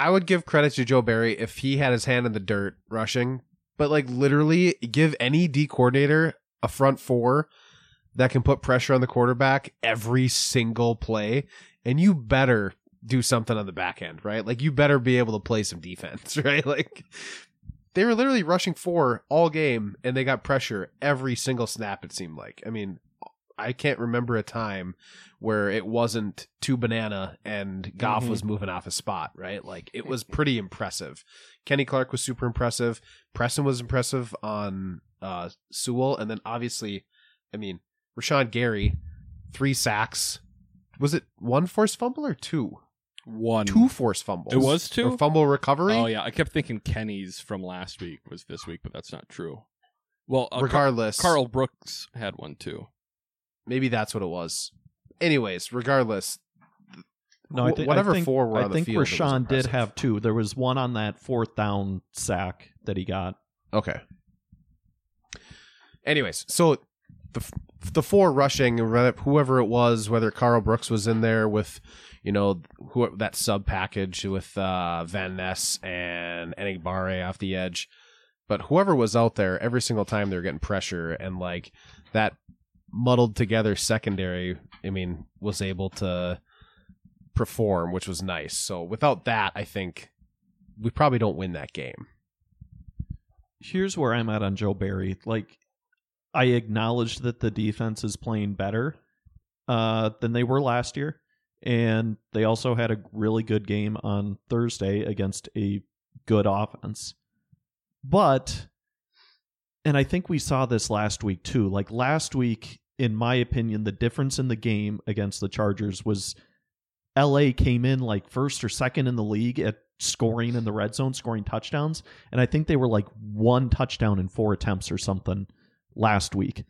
I would give credit to Joe Barry if he had his hand in the dirt rushing, but like literally give any D coordinator a front four that can put pressure on the quarterback every single play, and you better do something on the back end, right? Like you better be able to play some defense, right? Like they were literally rushing four all game, and they got pressure every single snap, it seemed like. I mean, I can't remember a time where it wasn't two banana and Goff mm-hmm. was moving off his spot, right? Like, it was pretty impressive. Kenny Clark was super impressive. Preston was impressive on uh, Sewell. And then obviously, I mean, Rashawn Gary, three sacks. Was it one forced fumble or two? One. Two forced fumbles. It was two? Or fumble recovery? Oh, yeah. I kept thinking Kenny's from last week was this week, but that's not true. Well, uh, regardless. Carl Brooks had one, too. Maybe that's what it was. Anyways, regardless, no, I th- whatever I think, four were on I the think field, Rashawn did have two. There was one on that fourth down sack that he got. Okay. Anyways, so the the four rushing, whoever it was, whether Carl Brooks was in there with, you know, who, that sub package with uh, Van Ness and Enigbare off the edge, but whoever was out there, every single time they were getting pressure, and like that muddled together secondary, I mean, was able to perform, which was nice. So without that, I think we probably don't win that game. Here's where I'm at on Joe Barry. Like, I acknowledge that the defense is playing better uh, than they were last year, and they also had a really good game on Thursday against a good offense. But... and I think we saw this last week, too. Like, last week, in my opinion, the difference in the game against the Chargers was L A came in, like, first or second in the league at scoring in the red zone, scoring touchdowns. And I think they were, like, one touchdown in four attempts or something last week.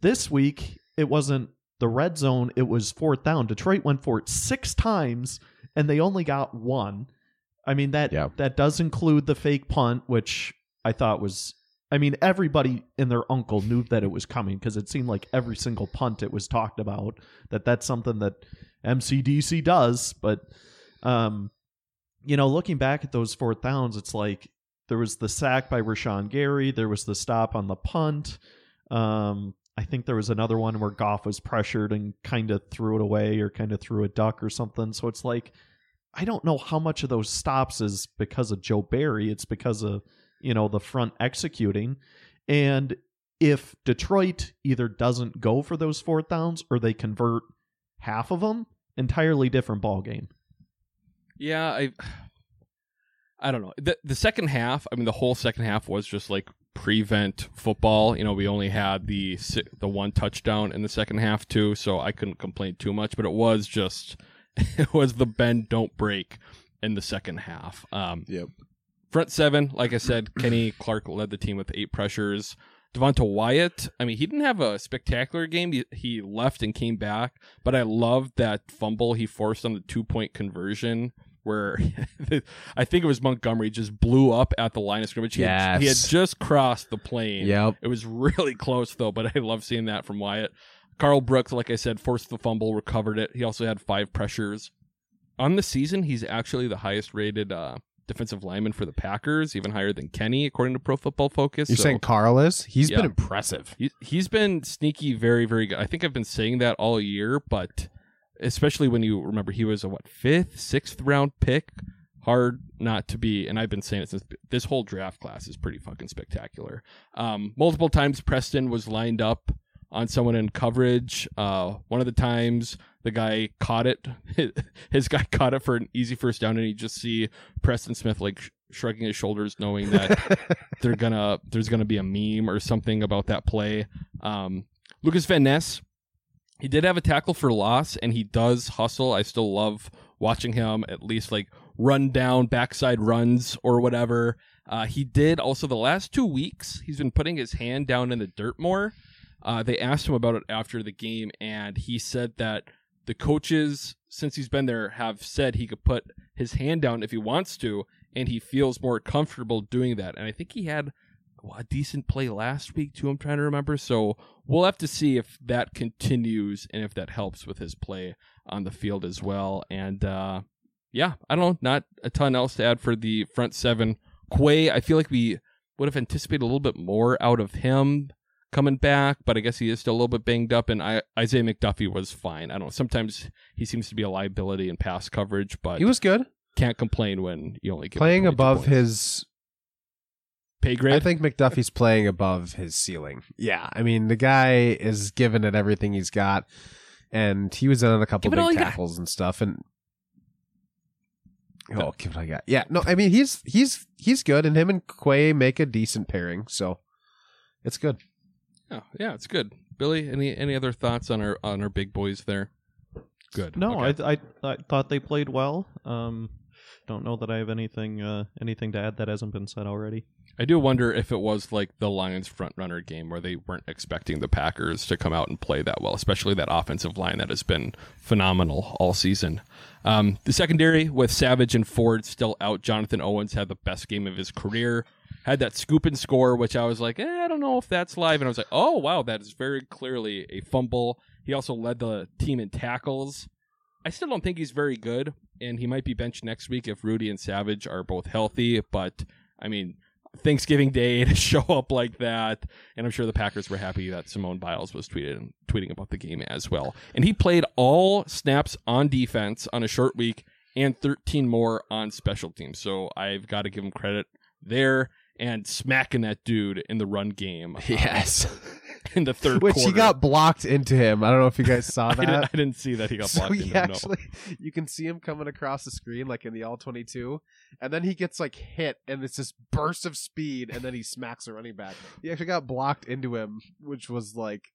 This week, it wasn't the red zone. It was fourth down. Detroit went for it six times, and they only got one. I mean, that yeah. that does include the fake punt, which I thought was... I mean, everybody and their uncle knew that it was coming because it seemed like every single punt it was talked about, that that's something that M C D C does. But, um, you know, looking back at those fourth downs, it's like there was the sack by Rashawn Gary. There was the stop on the punt. Um, I think there was another one where Goff was pressured and kind of threw it away or kind of threw a duck or something. So it's like, I don't know how much of those stops is because of Joe Barry. It's because of, you know, the front executing. And if Detroit either doesn't go for those fourth downs or they convert half of them, entirely different ball game. Yeah, I I don't know. The the second half, I mean, the whole second half was just like prevent football. You know, we only had the the one touchdown in the second half too, so I couldn't complain too much, but it was just it was the bend don't break in the second half. Um Yep. Front seven, like I said, Kenny Clark led the team with eight pressures. Devonta Wyatt, I mean, he didn't have a spectacular game. He, he left and came back, but I loved that fumble he forced on the two-point conversion where I think it was Montgomery just blew up at the line of scrimmage. He, yes. had, he had just crossed the plane. Yep. It was really close, though, but I love seeing that from Wyatt. Carl Brooks, like I said, forced the fumble, recovered it. He also had five pressures. On the season, he's actually the highest-rated uh defensive lineman for the Packers, even higher than Kenny, according to Pro Football Focus. You're so, saying Carl is? He's yeah. been impressive. He, he's been sneaky, very, very good. I think I've been saying that all year, but especially when you remember he was a, what, fifth, sixth round pick? Hard not to be, and I've been saying it since this whole draft class is pretty fucking spectacular. Um, multiple times Preston was lined up on someone in coverage. Uh, one of the times the guy caught it. His guy caught it for an easy first down, and you just see Preston Smith like sh- shrugging his shoulders, knowing that they're gonna there's gonna be a meme or something about that play. Um, Lucas Van Ness, he did have a tackle for loss, and he does hustle. I still love watching him at least like run down backside runs or whatever. Uh, he did also the last two weeks he's been putting his hand down in the dirt more. Uh, they asked him about it after the game, and he said that the coaches, since he's been there, have said he could put his hand down if he wants to, and he feels more comfortable doing that. And I think he had a decent play last week, too, I'm trying to remember. So we'll have to see if that continues and if that helps with his play on the field as well. And, uh, yeah, I don't know, not a ton else to add for the front seven. Quay, I feel like we would have anticipated a little bit more out of him coming back, but I guess he is still a little bit banged up, and I, Isaiah McDuffie was fine. I don't know. Sometimes he seems to be a liability in pass coverage, but he was good. Can't complain when you only get playing above his pay grade. I think McDuffie's playing above his ceiling. Yeah. I mean, the guy is giving it everything he's got, and he was in on a couple big tackles and stuff. And oh, give it all I got. Yeah. No, I mean, he's he's he's good, and him and Quay make a decent pairing, so it's good. Yeah, yeah, it's good. Billy, any any other thoughts on our on our big boys there? Good. No, okay. I, I I thought they played well. Um, don't know that I have anything uh, anything to add that hasn't been said already. I do wonder if it was like the Lions front runner game where they weren't expecting the Packers to come out and play that well, especially that offensive line that has been phenomenal all season. Um, the secondary with Savage and Ford still out. Jonathan Owens had the best game of his career. Had that scoop and score, which I was like, eh, I don't know if that's live. And I was like, oh, wow, that is very clearly a fumble. He also led the team in tackles. I still don't think he's very good, and he might be benched next week if Rudy and Savage are both healthy. But, I mean, Thanksgiving Day to show up like that. And I'm sure the Packers were happy that Simone Biles was tweeted, tweeting about the game as well. And he played all snaps on defense on a short week and thirteen more on special teams. So I've got to give him credit there. And smacking that dude in the run game. Yes. Um, in the third Which quarter. Which he got blocked into him. I don't know if you guys saw that. I, didn't, I didn't see that he got so blocked into him. Actually, no. You can see him coming across the screen, like in the all twenty-two. And then he gets like hit, and it's this burst of speed, and then he smacks the running back. He actually got blocked into him, which was like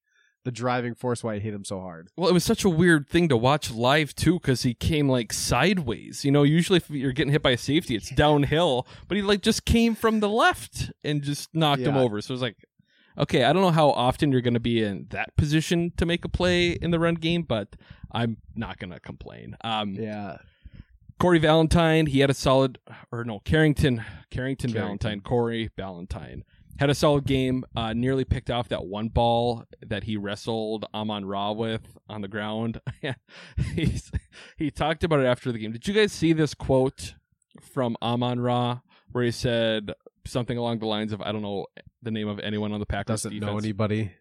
the driving force why I hate him so hard. Well, it was such a weird thing to watch live, too, because he came, like, sideways. You know, usually if you're getting hit by a safety, it's downhill. But he, like, just came from the left and just knocked yeah. him over. So it was like, okay, I don't know how often you're going to be in that position to make a play in the run game, but I'm not going to complain. Um, yeah. Corey Valentine, he had a solid, or no, Carrington, Carrington, Carrington. Valentine, Corey Ballantyne. Had a solid game, uh, nearly picked off that one ball that he wrestled Amon-Ra with on the ground. He's, he talked about it after the game. Did you guys see this quote from Amon-Ra where he said something along the lines of, I don't know the name of anyone on the Packers defense. Doesn't know anybody.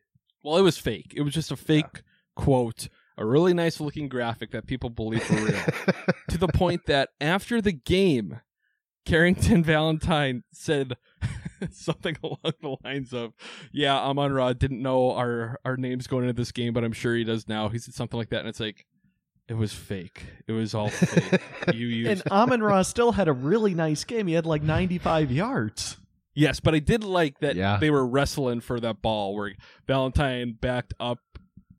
Well, it was fake. It was just a fake yeah. quote, a really nice looking graphic that people believe for real, to the point that after the game, Carrington Valentine said something along the lines of, yeah, Amon-Ra didn't know our, our names going into this game, but I'm sure he does now. He said something like that, and it's like, it was fake. It was all fake. You used- and Amon-Ra still had a really nice game. He had like ninety-five yards. Yes, but I did like that yeah. they were wrestling for that ball where Valentine backed up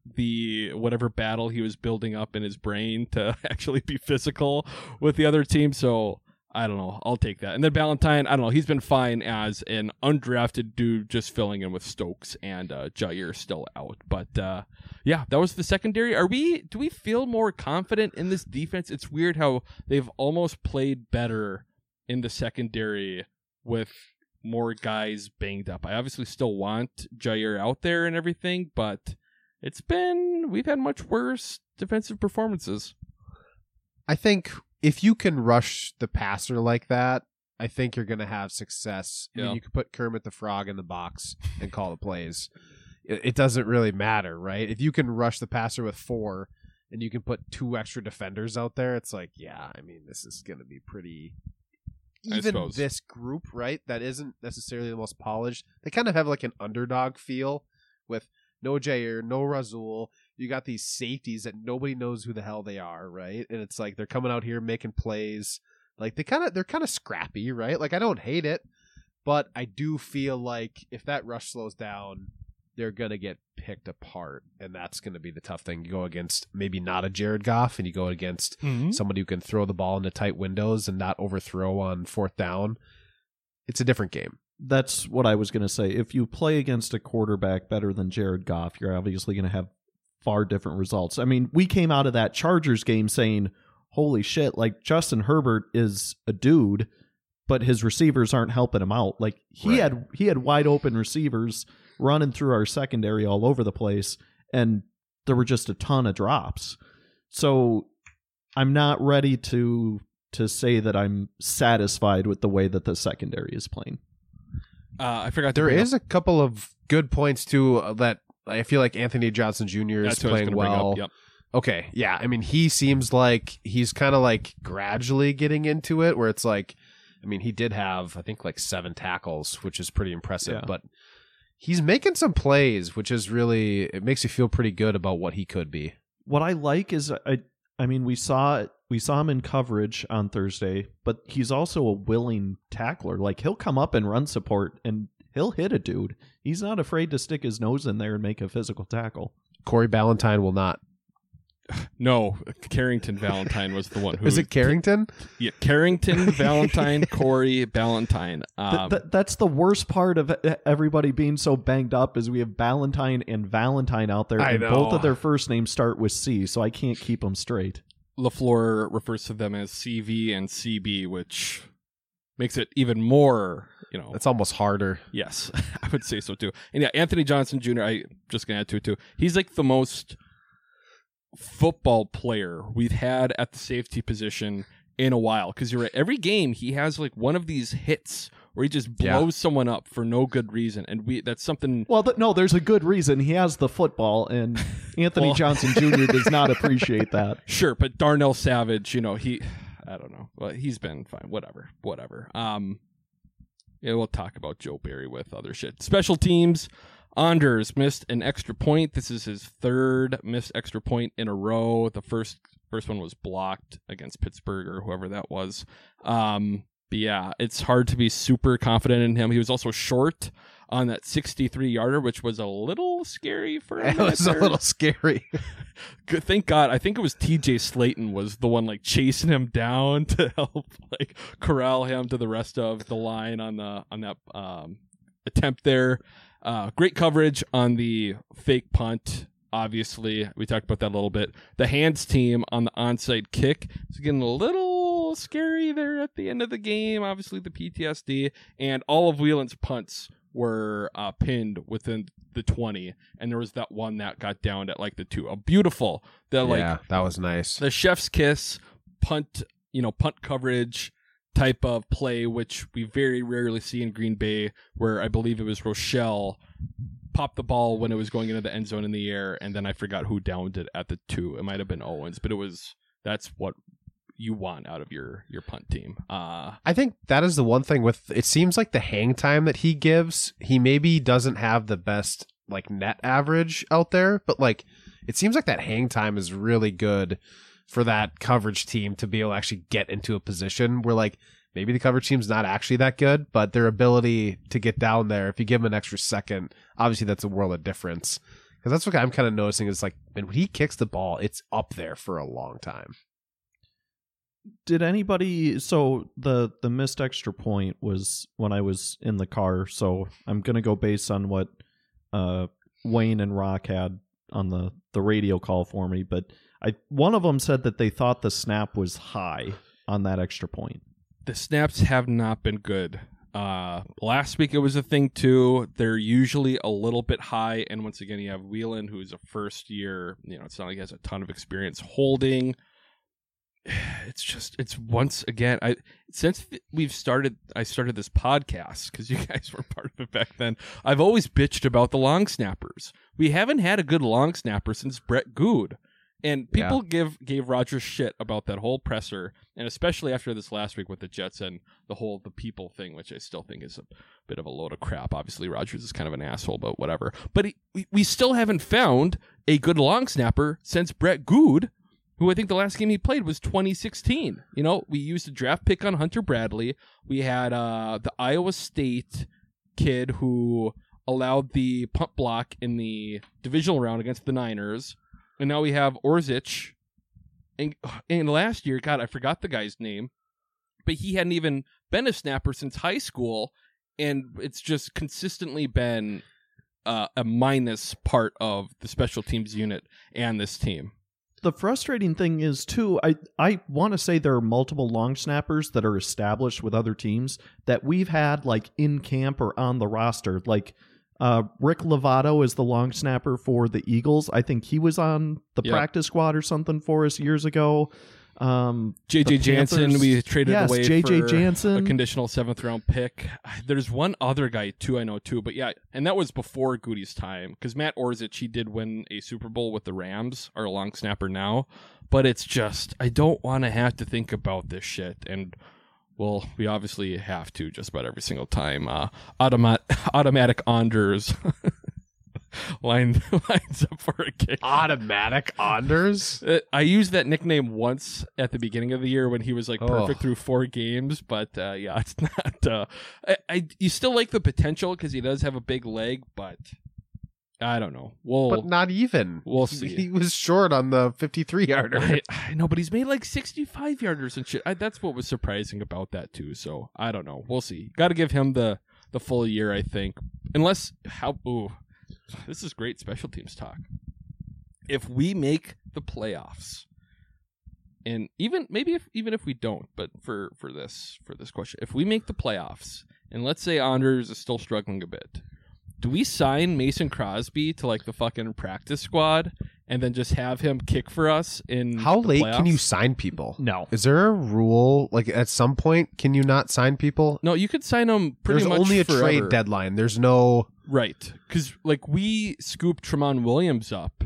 the whatever battle he was building up in his brain to actually be physical with the other team, so I don't know. I'll take that. And then Ballantyne, I don't know. He's been fine as an undrafted dude just filling in with Stokes and uh, Jair still out. But uh, yeah, that was the secondary. Are we? Do we feel more confident in this defense? It's weird how they've almost played better in the secondary with more guys banged up. I obviously still want Jair out there and everything, but it's been we've had much worse defensive performances. I think if you can rush the passer like that, I think you're going to have success. Yeah. I mean, you can put Kermit the Frog in the box and call the plays. It, it doesn't really matter, right? If you can rush the passer with four and you can put two extra defenders out there, it's like, yeah, I mean, this is going to be pretty... Even this group, right, that isn't necessarily the most polished, they kind of have like an underdog feel with no Jair, no Razul. You got these safeties that nobody knows who the hell they are, right? And it's like they're coming out here making plays. Like they kind of they're kind of scrappy, right? Like I don't hate it, but I do feel like if that rush slows down, they're gonna get picked apart, and that's gonna be the tough thing. You go against maybe not a Jared Goff, and you go against mm-hmm. somebody who can throw the ball into tight windows and not overthrow on fourth down. It's a different game. That's what I was gonna say. If you play against a quarterback better than Jared Goff, you're obviously gonna have far different results. I mean, we came out of that Chargers game saying, holy shit, like Justin Herbert is a dude, but his receivers aren't helping him out. Like he right. had he had wide open receivers running through our secondary all over the place, and there were just a ton of drops. So I'm not ready to to say that I'm satisfied with the way that the secondary is playing. Uh, I forgot. There is up. a couple of good points too uh, that I feel like Anthony Johnson Junior is playing well. Yep. Okay, yeah. I mean, he seems like he's kind of like gradually getting into it where it's like I mean, he did have, I think, like seven tackles, which is pretty impressive, yeah. but he's making some plays, which is really, it makes you feel pretty good about what he could be. What I like is, I, I mean, we saw we saw him in coverage on Thursday, but he's also a willing tackler. Like, he'll come up and run support, and he'll hit a dude. He's not afraid to stick his nose in there and make a physical tackle. Corey Ballantyne will not. No, Carrington Valentine was the one who... Is it Carrington? Yeah, Carrington Valentine, Corey Ballantyne. Um, th- th- that's the worst part of everybody being so banged up is we have Ballantyne and Valentine out there, I and know. Both of their first names start with C, so I can't keep them straight. LaFleur refers to them as C V and C B, which makes it even more... You know, it's almost harder. Yes, I would say so too. And yeah, Anthony Johnson Junior, I'm just going to add to it too. He's like the most... football player we've had at the safety position in a while, because you're right, every game he has like one of these hits where he just blows yeah. someone up for no good reason, and we that's something well th- no there's a good reason. He has the football, and Anthony well, Johnson Junior does not appreciate that. Sure, but Darnell Savage, you know, he I don't know well, he's been fine, whatever whatever um yeah we'll talk about Joe Barry with other shit. Special teams, Anders missed an extra point. This is his third missed extra point in a row. The first first one was blocked against Pittsburgh or whoever that was. Um, but yeah, it's hard to be super confident in him. He was also short on that sixty-three yarder, which was a little scary for him. It was there. a little scary. Good, thank God. I think it was T J Slayton was the one like chasing him down to help like corral him to the rest of the line on the on that um, attempt there. Uh, great coverage on the fake punt, obviously. We talked about that a little bit. The hands team on the onside kick is getting a little scary there at the end of the game. Obviously, the P T S D. And all of Whelan's punts were uh, pinned within the twenty. And there was that one that got downed at like the two. A beautiful. The, yeah, like, that was nice. The chef's kiss, punt, you know, punt coverage type of play, which we very rarely see in Green Bay, where I believe it was Rochelle popped the ball when it was going into the end zone in the air, and then I forgot who downed it at the two. It might have been Owens, but it was that's what you want out of your your punt team. Uh, I think that is the one thing with it seems like the hang time that he gives, he maybe doesn't have the best like net average out there, but like it seems like that hang time is really good for that coverage team to be able to actually get into a position where like maybe the coverage team's not actually that good, but their ability to get down there, if you give them an extra second, obviously that's a world of difference. Because that's what I'm kind of noticing is like when he kicks the ball, it's up there for a long time. Did anybody, so the, the missed extra point was when I was in the car. So I'm going to go based on what uh, Wayne and Rock had on the, the radio call for me, but I one of them said that they thought the snap was high on that extra point. The snaps have not been good. Uh, last week it was a thing too. They're usually a little bit high, and once again you have Whelan, who is a first year. You know, it's not like he has a ton of experience holding. It's just, it's once again, I since we've started, I started this podcast because you guys were part of it back then. I've always bitched about the long snappers. We haven't had a good long snapper since Brett Good. And people yeah. give gave Rodgers shit about that whole presser, and especially after this last week with the Jets and the whole the people thing, which I still think is a bit of a load of crap. Obviously, Rodgers is kind of an asshole, but whatever. But he, we still haven't found a good long snapper since Brett Good, who I think the last game he played was twenty sixteen. You know, we used a draft pick on Hunter Bradley. We had uh, the Iowa State kid who allowed the punt block in the divisional round against the Niners. And now we have Orzic, and and last year, God, I forgot the guy's name, but he hadn't even been a snapper since high school, and it's just consistently been uh, a minus part of the special teams unit and this team. The frustrating thing is, too, I, I want to say there are multiple long snappers that are established with other teams that we've had, like, in camp or on the roster, like... Uh, Rick Lovato is the long snapper for the Eagles. I think he was on the yep. practice squad or something for us years ago. Um, J J Jansen, we traded yes, away J J for Jansen. A conditional seventh round pick. There's one other guy too, I know too, but yeah, and that was before Goody's time because Matt Orzic, he did win a Super Bowl with the Rams, our long snapper now, but it's just, I don't want to have to think about this shit and Well, we obviously have to just about every single time. Uh, automat, automatic Anders line, lines up for a kick. Automatic Anders? I used that nickname once at the beginning of the year when he was like perfect oh. through four games. But uh, yeah, it's not. Uh, I, I you still like the potential because he does have a big leg, but I don't know. We'll, but not even. We'll see. He, he was short on the fifty-three yarder. I, I know, but he's made like sixty-five yarders and shit. I, that's what was surprising about that, too. So, I don't know. We'll see. Got to give him the, the full year, I think. Unless, how, ooh, this is great special teams talk. If we make the playoffs, and even, maybe if even if we don't, but for, for this, for this question, if we make the playoffs, and let's say Anders is still struggling a bit, do we sign Mason Crosby to like the fucking practice squad and then just have him kick for us in How late playoffs? Can you sign people? No. Is there a rule? Like at some point, can you not sign people? No, you could sign them pretty There's much There's only a forever. Trade deadline. There's no... Right. Because like we scooped Tramon Williams up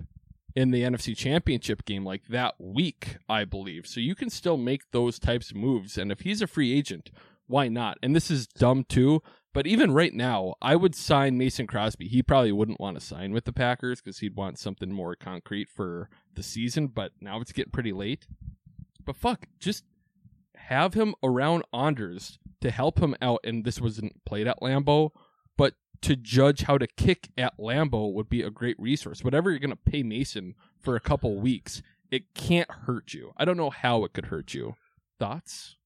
in the N F C Championship game like that week, I believe. So you can still make those types of moves. And if he's a free agent, why not? And this is dumb too. But even right now, I would sign Mason Crosby. He probably wouldn't want to sign with the Packers because he'd want something more concrete for the season. But now it's getting pretty late. But fuck, just have him around Anders to help him out. And this wasn't played at Lambeau, but to judge how to kick at Lambeau would be a great resource. Whatever you're going to pay Mason for a couple weeks, it can't hurt you. I don't know how it could hurt you. Thoughts?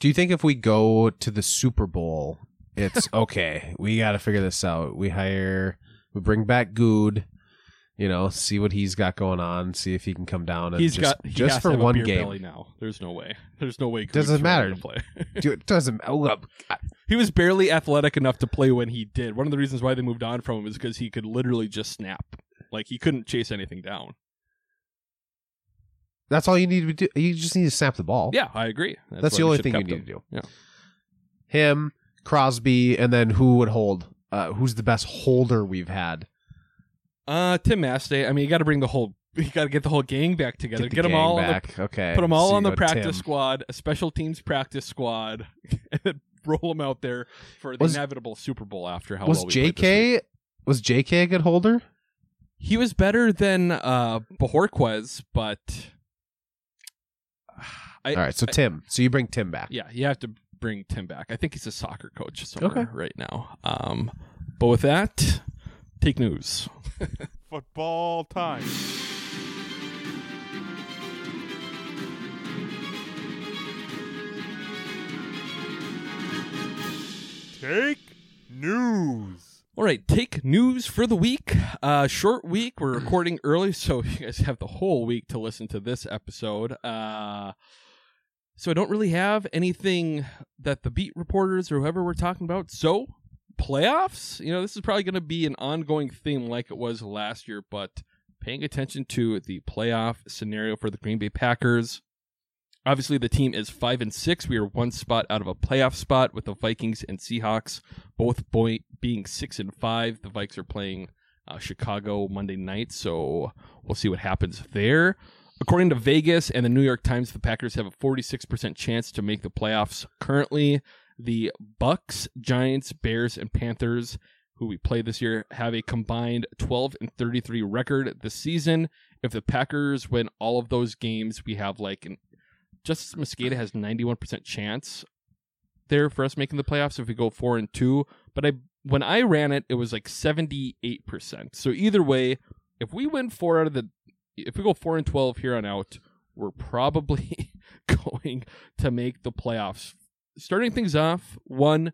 Do you think if we go to the Super Bowl... It's okay. We got to figure this out. We hire, we bring back Good, you know, see what he's got going on, see if he can come down. And he's just, got he just for one game. Now. There's no way. There's no way. Good doesn't matter. To play. Dude, it doesn't. Oh, he was barely athletic enough to play when he did. One of the reasons why they moved on from him is because he could literally just snap. Like he couldn't chase anything down. That's all you need to do. You just need to snap the ball. Yeah, I agree. That's, That's the only thing you need him. to do. Yeah. Him. Crosby, and then who would hold? Uh, who's the best holder we've had? Uh, Tim Mastay. I mean, you got to bring the whole, you got to get the whole gang back together. Get, the get them all back. The, okay. Put them all so on the practice Tim. squad, a special teams practice squad, and then roll them out there for the was, inevitable Super Bowl after how was well we J K was J K a good holder? He was better than uh, Bajorquez, but I, all right. So I, Tim, so you bring Tim back? Yeah, you have to. Bring Tim back. I think he's a soccer coach somewhere okay. right now. Um, but with that, take news. Football time. Take news. All right, take news for the week. Uh, short week. We're recording early, so you guys have the whole week to listen to this episode. Uh, So I don't really have anything that the beat reporters or whoever we're talking about. So playoffs, you know, this is probably going to be an ongoing theme like it was last year, but paying attention to the playoff scenario for the Green Bay Packers. Obviously, the team is five and six. We are one spot out of a playoff spot with the Vikings and Seahawks, both boy- being six and five. The Vikes are playing uh, Chicago Monday night, so we'll see what happens there. According to Vegas and the New York Times, the Packers have a forty-six percent chance to make the playoffs. Currently, the Bucks, Giants, Bears, and Panthers, who we play this year, have a combined twelve and thirty-three record this season. If the Packers win all of those games, we have like an Justice Mosqueda has ninety-one percent chance there for us making the playoffs if we go four and two. But I when I ran it, it was like seventy-eight percent. So either way, if we win four out of the If we go four and twelve here on out, we're probably going to make the playoffs. Starting things off, one,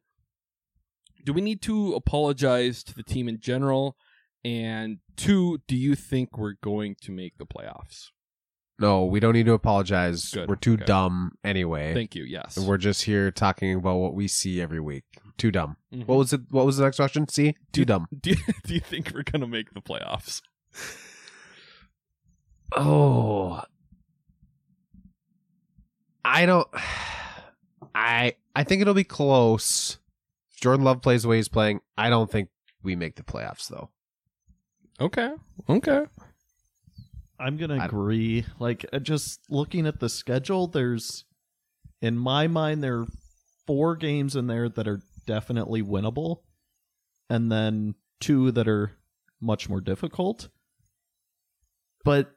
do we need to apologize to the team in general? And two, do you think we're going to make the playoffs? No, we don't need to apologize. Good. We're too okay. dumb anyway. Thank you, yes. We're just here talking about what we see every week. Too dumb. Mm-hmm. What was it? What was the next question? See? Too do, dumb. Do, do you think we're going to make the playoffs? Oh, I don't, I, I think it'll be close. If Jordan Love plays the way he's playing, I don't think we make the playoffs though. Okay. Okay. I'm going to agree. Like just looking at the schedule, there's in my mind, there are four games in there that are definitely winnable, and then two that are much more difficult. But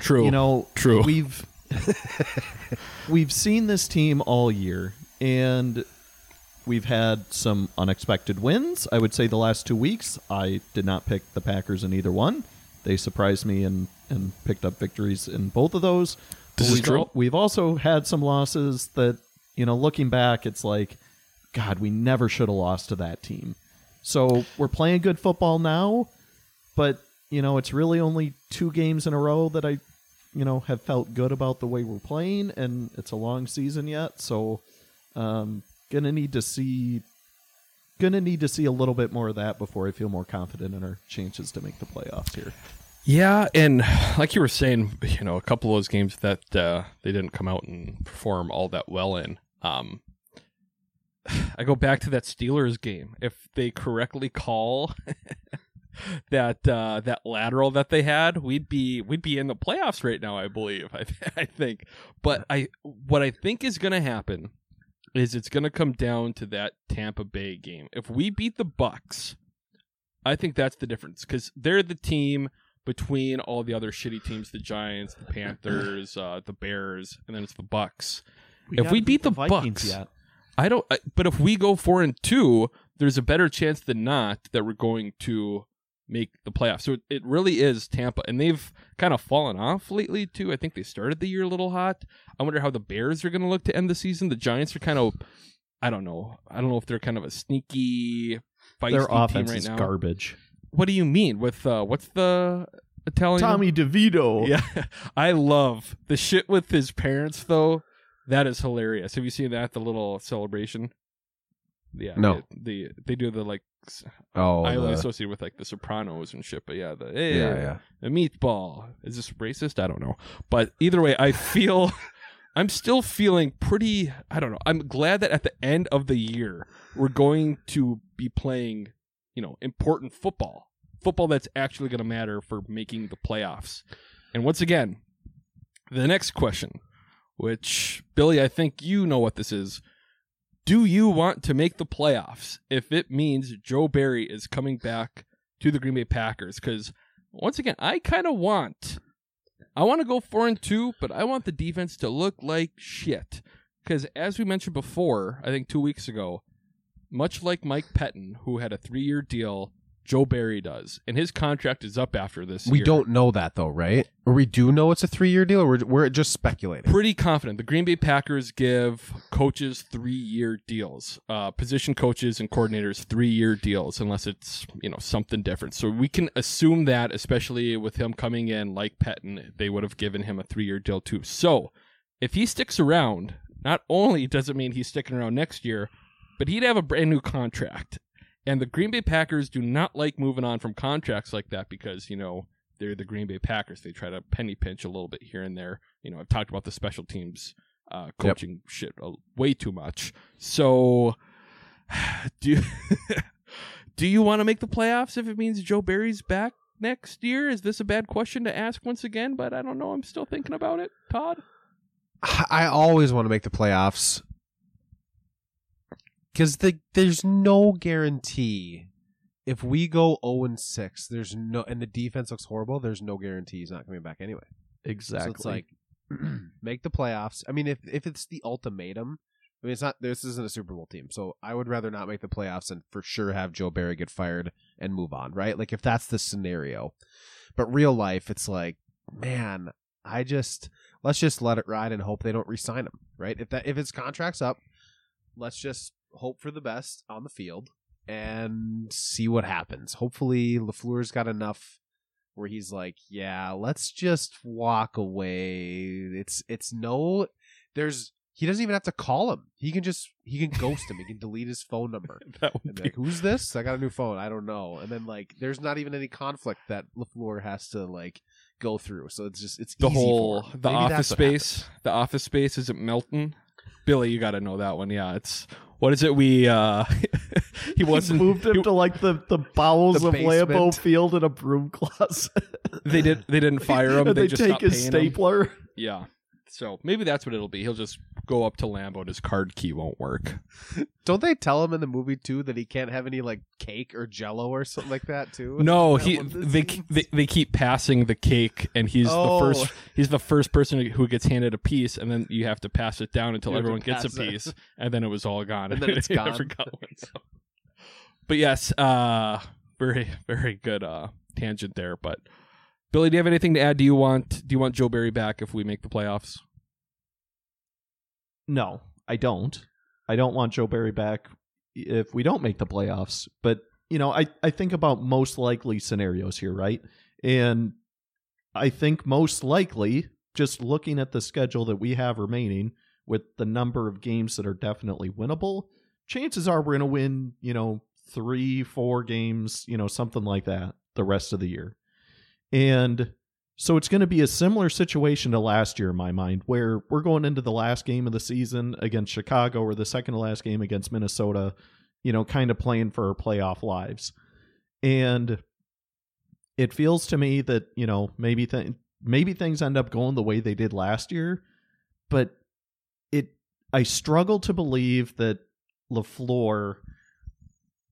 true, you know, true. We've we've seen this team all year, and we've had some unexpected wins. I would say the last two weeks, I did not pick the Packers in either one. They surprised me and, and picked up victories in both of those. This we've is true. Al- we've also had some losses that, you know, looking back, it's like, God, we never should have lost to that team. So we're playing good football now, but, you know, it's really only two games in a row that I, you know, have felt good about the way we're playing, and it's a long season yet. So, um, gonna need to see, gonna need to see a little bit more of that before I feel more confident in our chances to make the playoffs here. Yeah, and like you were saying, you know, a couple of those games that uh, they didn't come out and perform all that well in. Um, I go back to that Steelers game. If they correctly call that uh, that lateral that they had, we'd be we'd be in the playoffs right now, I believe. I, th- I think, but I what I think is going to happen is it's going to come down to that Tampa Bay game. If we beat the Bucs, I think that's the difference, because they're the team between all the other shitty teams: the Giants, the Panthers, uh, the Bears, and then it's the Bucs. We if we beat the, the Bucs. Yet. I don't, but if we go four and two, there's a better chance than not that we're going to make the playoffs. So it really is Tampa, and they've kind of fallen off lately too. I think they started the year a little hot. I wonder how the Bears are going to look to end the season. The Giants are kind of, I don't know, I don't know if they're kind of a sneaky, feisty Their offense team right is now. Garbage. What do you mean with uh, what's the Italian? Tommy DeVito. Yeah, I love the shit with his parents though. That is hilarious. Have you seen that? The little celebration? Yeah. No. They, they, they do the, like, oh, I only associate with, like, the Sopranos and shit, but yeah, the, hey, yeah, yeah. the meatball. Is this racist? I don't know. But either way, I feel, I'm still feeling pretty, I don't know. I'm glad that at the end of the year, we're going to be playing, you know, important football. Football that's actually going to matter for making the playoffs. And once again, the next question, which, Billy, I think you know what this is. Do you want to make the playoffs if it means Joe Barry is coming back to the Green Bay Packers? Because, once again, I kind of want... I want to go four and two, but I want the defense to look like shit. Because, as we mentioned before, I think two weeks ago, much like Mike Pettin, who had a three-year deal, Joe Barry does. And his contract is up after this we year. We don't know that, though, right? Or we do know it's a three-year deal, or we're, we're just speculating? Pretty confident. The Green Bay Packers give coaches three-year deals. Uh, position coaches and coordinators, three-year deals, unless it's, you know, something different. So we can assume that, especially with him coming in like Pettin, they would have given him a three-year deal, too. So if he sticks around, not only does it mean he's sticking around next year, but he'd have a brand-new contract. And the Green Bay Packers do not like moving on from contracts like that because, you know, they're the Green Bay Packers. They try to penny pinch a little bit here and there. You know, I've talked about the special teams uh, coaching yep. shit uh, way too much. So do you, do you want to make the playoffs if it means Joe Barry's back next year? Is this a bad question to ask once again? But I don't know. I'm still thinking about it, Todd. I always want to make the playoffs. Because the, there's no guarantee. If we go oh and six, there's no, and the defense looks horrible, there's no guarantee he's not coming back anyway. Exactly. So it's like, make the playoffs. I mean, if if it's the ultimatum, I mean, it's not. This isn't a Super Bowl team, so I would rather not make the playoffs and for sure have Joe Barry get fired and move on, right? Like, if that's the scenario. But real life, it's like, man, I just, let's just let it ride and hope they don't re-sign him, right? If that, if his contract's up, let's just hope for the best on the field and see what happens. Hopefully LaFleur's got enough where he's like, yeah, let's just walk away. It's it's no there's he doesn't even have to call him. He can just he can ghost him. He can delete his phone number. That would and be... like, who's this? I got a new phone. I don't know. And then, like, there's not even any conflict that LaFleur has to, like, go through. So it's just it's the easy whole for him. The Maybe Office Space. The Office Space is at Melton. Billy, you gotta know that one. Yeah, it's What is it we, uh, he wasn't... He moved him he, to, like, the, the bowels the of Lambeau Field in a broom closet. They, did, they didn't fire him. They, they just take stopped his stapler. Him. Yeah. So maybe that's what it'll be. He'll just go up to Lambeau and his card key won't work. Don't they tell him in the movie too that he can't have any like cake or Jello or something like that too? No, he they, they they keep passing the cake, and he's oh. the first he's the first person who gets handed a piece, and then you have to pass it down until everyone gets a piece, it. and then it was all gone, and then it's gone. Never got one, so. But yes, uh, very very good uh, tangent there, but. Billy, do you have anything to add? Do you want do you want Joe Barry back if we make the playoffs? No, I don't. I don't want Joe Barry back if we don't make the playoffs. But, you know, I, I think about most likely scenarios here, right? And I think most likely, just looking at the schedule that we have remaining with the number of games that are definitely winnable, chances are we're going to win, you know, three, four games, you know, something like that the rest of the year. And so it's going to be a similar situation to last year in my mind, where we're going into the last game of the season against Chicago or the second to last game against Minnesota, you know, kind of playing for our playoff lives. And it feels to me that, you know, maybe th- maybe things end up going the way they did last year, but it I struggle to believe that LaFleur,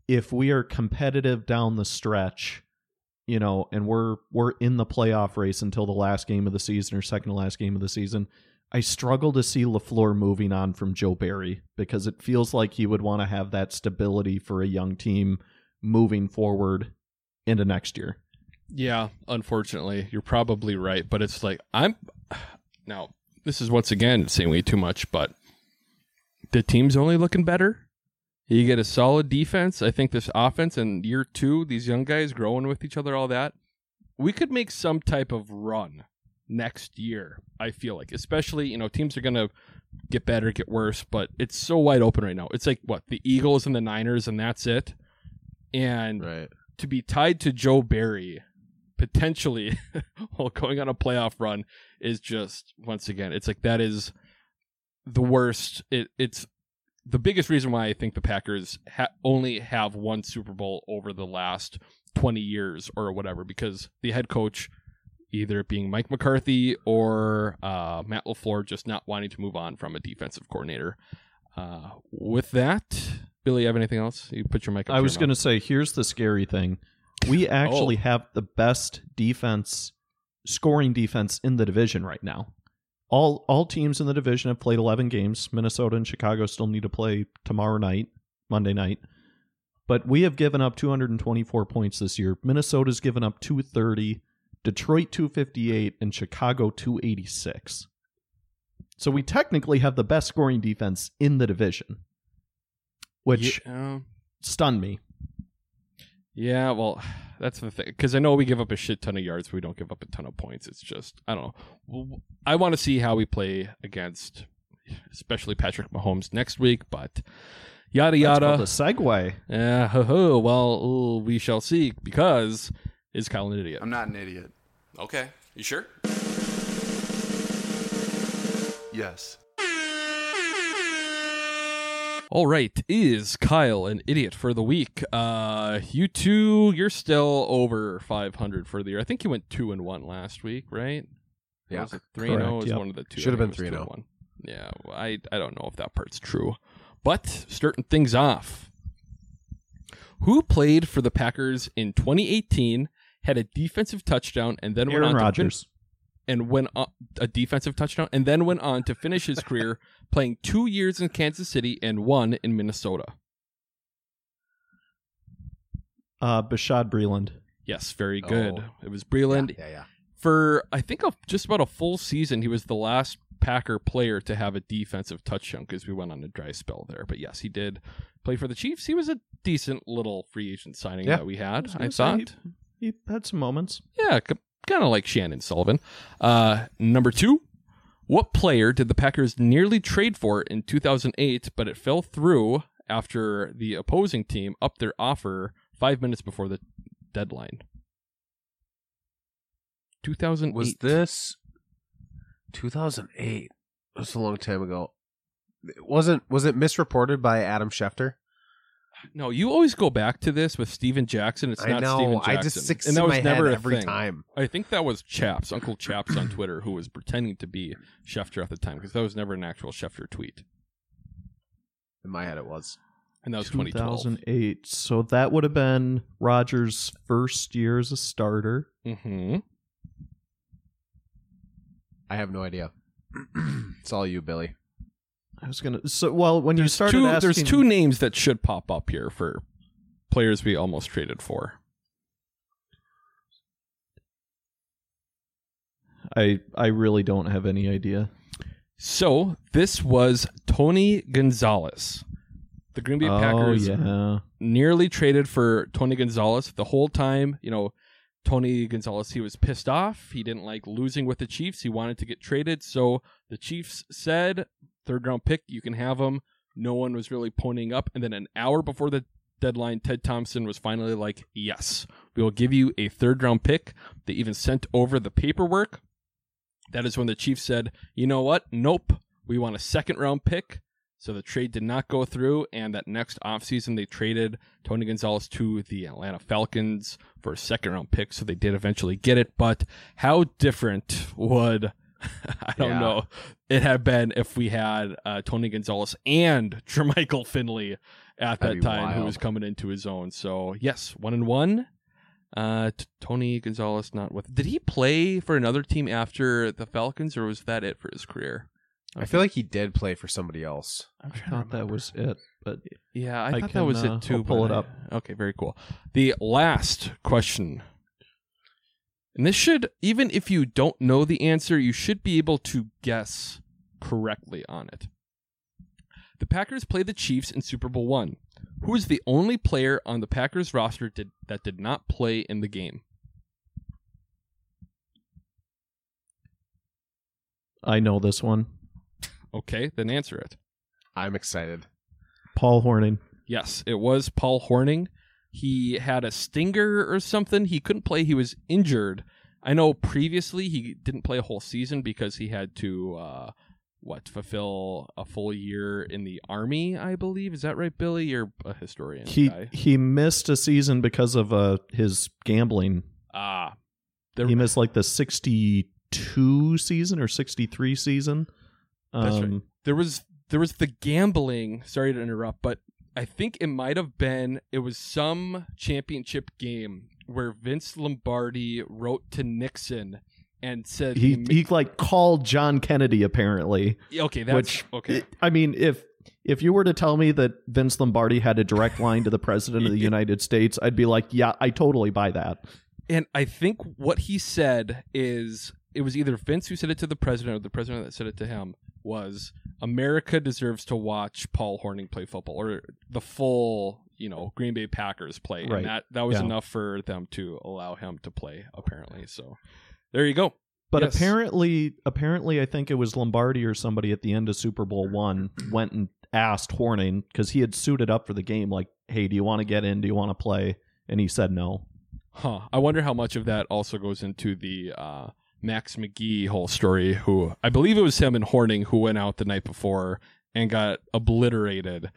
if we are competitive down the stretch, you know, and we're we're in the playoff race until the last game of the season or second to last game of the season, I struggle to see LaFleur moving on from Joe Barry, because it feels like he would want to have that stability for a young team moving forward into next year. Yeah, unfortunately, you're probably right. But it's like, I'm now, this is once again saying way too much, but the team's only looking better. You get a solid defense. I think this offense and year two, these young guys growing with each other, all that. We could make some type of run next year, I feel like. Especially, you know, teams are going to get better, get worse, but it's so wide open right now. It's like, what, the Eagles and the Niners, and that's it. And right. to be tied to Joe Barry, potentially, while going on a playoff run, is just, once again, it's like that is the worst. It, it's... The biggest reason why I think the Packers ha- only have one Super Bowl over the last twenty years or whatever, because the head coach, either being Mike McCarthy or uh, Matt LaFleur, just not wanting to move on from a defensive coordinator. Uh, with that, Billy, you have anything else? You put your mic up. I was going to say, here's the scary thing. We actually oh. have the best defense, scoring defense in the division right now. All all teams in the division have played eleven games. Minnesota and Chicago still need to play tomorrow night, Monday night. But we have given up two hundred twenty-four points this year. Minnesota's given up two hundred thirty, Detroit two hundred fifty-eight, and Chicago two hundred eighty-six. So we technically have the best scoring defense in the division, which yeah. stunned me. Yeah, well, that's the thing. Because I know we give up a shit ton of yards, but we don't give up a ton of points. It's just, I don't know. I want to see how we play against, especially Patrick Mahomes next week, but yada, yada. That's called a segue. Yeah, ho, ho. Well, ooh, we shall see, because is Kyle an idiot? I'm not an idiot. Okay. You sure? Yes. All right, is Kyle an idiot for the week? Uh, you two, you're still over five hundred for the year. I think you went two and one last week, right? Yeah, was it three and zero is yep. one of the two. Should have been three and zero. Yeah, I I don't know if that part's true, but starting things off, who played for the Packers in twenty eighteen, had a defensive touchdown, and then Aaron went on Rodgers. to fin- and went on a defensive touchdown, and then went on to finish his career playing two years in Kansas City and one in Minnesota? Uh, Bashad Breeland. Yes, very good. Oh. It was Breeland. Yeah, yeah, yeah. For, I think, a, just about a full season, he was the last Packer player to have a defensive touchdown, because we went on a dry spell there. But yes, he did play for the Chiefs. He was a decent little free agent signing yeah. that we had, I, I thought. He, he had some moments. Yeah, kind of like Shannon Sullivan. Uh, number two, what player did the Packers nearly trade for in two thousand eight, but it fell through after the opposing team upped their offer five minutes before the deadline? two thousand eight. Was this two thousand eight? That's a long time ago. It wasn't was it misreported by Adam Schefter? No, you always go back to this with Steven Jackson. It's I not know, Steven Jackson. I just six and that in was my never head every thing. time. I think that was Chaps, Uncle Chaps on Twitter, who was pretending to be Schefter at the time, because that was never an actual Schefter tweet. In my head, it was. And that was two thousand eight. So that would have been Rodgers' first year as a starter. Mm-hmm. I have no idea. It's all you, Billy. I was gonna. So, well, when there's you started two, asking, there's two names that should pop up here for players we almost traded for. I I really don't have any idea. So this was Tony Gonzalez. The Green Bay oh, Packers yeah. nearly traded for Tony Gonzalez the whole time. You know, Tony Gonzalez, he was pissed off. He didn't like losing with the Chiefs. He wanted to get traded. So the Chiefs said, third round pick, you can have him. No one was really ponying up. And then an hour before the deadline, Ted Thompson was finally like, yes, we will give you a third round pick. They even sent over the paperwork. That is when the Chiefs said, you know what? Nope. We want a second round pick. So the trade did not go through, and that next offseason they traded Tony Gonzalez to the Atlanta Falcons for a second-round pick, so they did eventually get it. But how different would, I don't yeah. know, it have been if we had uh, Tony Gonzalez and Jermichael Finley at That'd that time, wild. who was coming into his own. So, yes, one and one. Uh, t- Tony Gonzalez not with. Did he play for another team after the Falcons, or was that it for his career? I feel like he did play for somebody else. I thought that was it, but yeah, I, I thought can, that was uh, it too. I'll pull it up. I, okay, very cool. The last question, and this should, even if you don't know the answer, you should be able to guess correctly on it. The Packers played the Chiefs in Super Bowl One. Who is the only player on the Packers roster did, that did not play in the game? I know this one. Okay, then answer it. I'm excited. Paul Hornung. Yes, it was Paul Hornung. He had a stinger or something. He couldn't play. He was injured. I know previously he didn't play a whole season because he had to, uh, what, fulfill a full year in the Army, I believe. Is that right, Billy? You're a historian he, guy. He missed a season because of uh, his gambling. Ah, uh, He missed like the sixty-two season or sixty-three season. That's right. Um, there was there was the gambling. Sorry to interrupt, but I think it might have been it was some championship game where Vince Lombardi wrote to Nixon and said he he, he like called John Kennedy apparently. Okay, that's which, okay. I mean, if if you were to tell me that Vince Lombardi had a direct line to the president of the United States, I'd be like, yeah, I totally buy that. And I think what he said is it was either Vince who said it to the president or the president that said it to him. Was America deserves to watch Paul Hornung play football, or the full, you know, Green Bay Packers play. Right. And that, that was yeah. enough for them to allow him to play, apparently. So there you go. But yes. apparently, apparently, I think it was Lombardi or somebody at the end of Super Bowl One went and asked Hornung, because he had suited up for the game, like, hey, do you want to get in? Do you want to play? And he said no. Huh. I wonder how much of that also goes into the uh, Max McGee whole story, who I believe it was him and Hornung who went out the night before and got obliterated.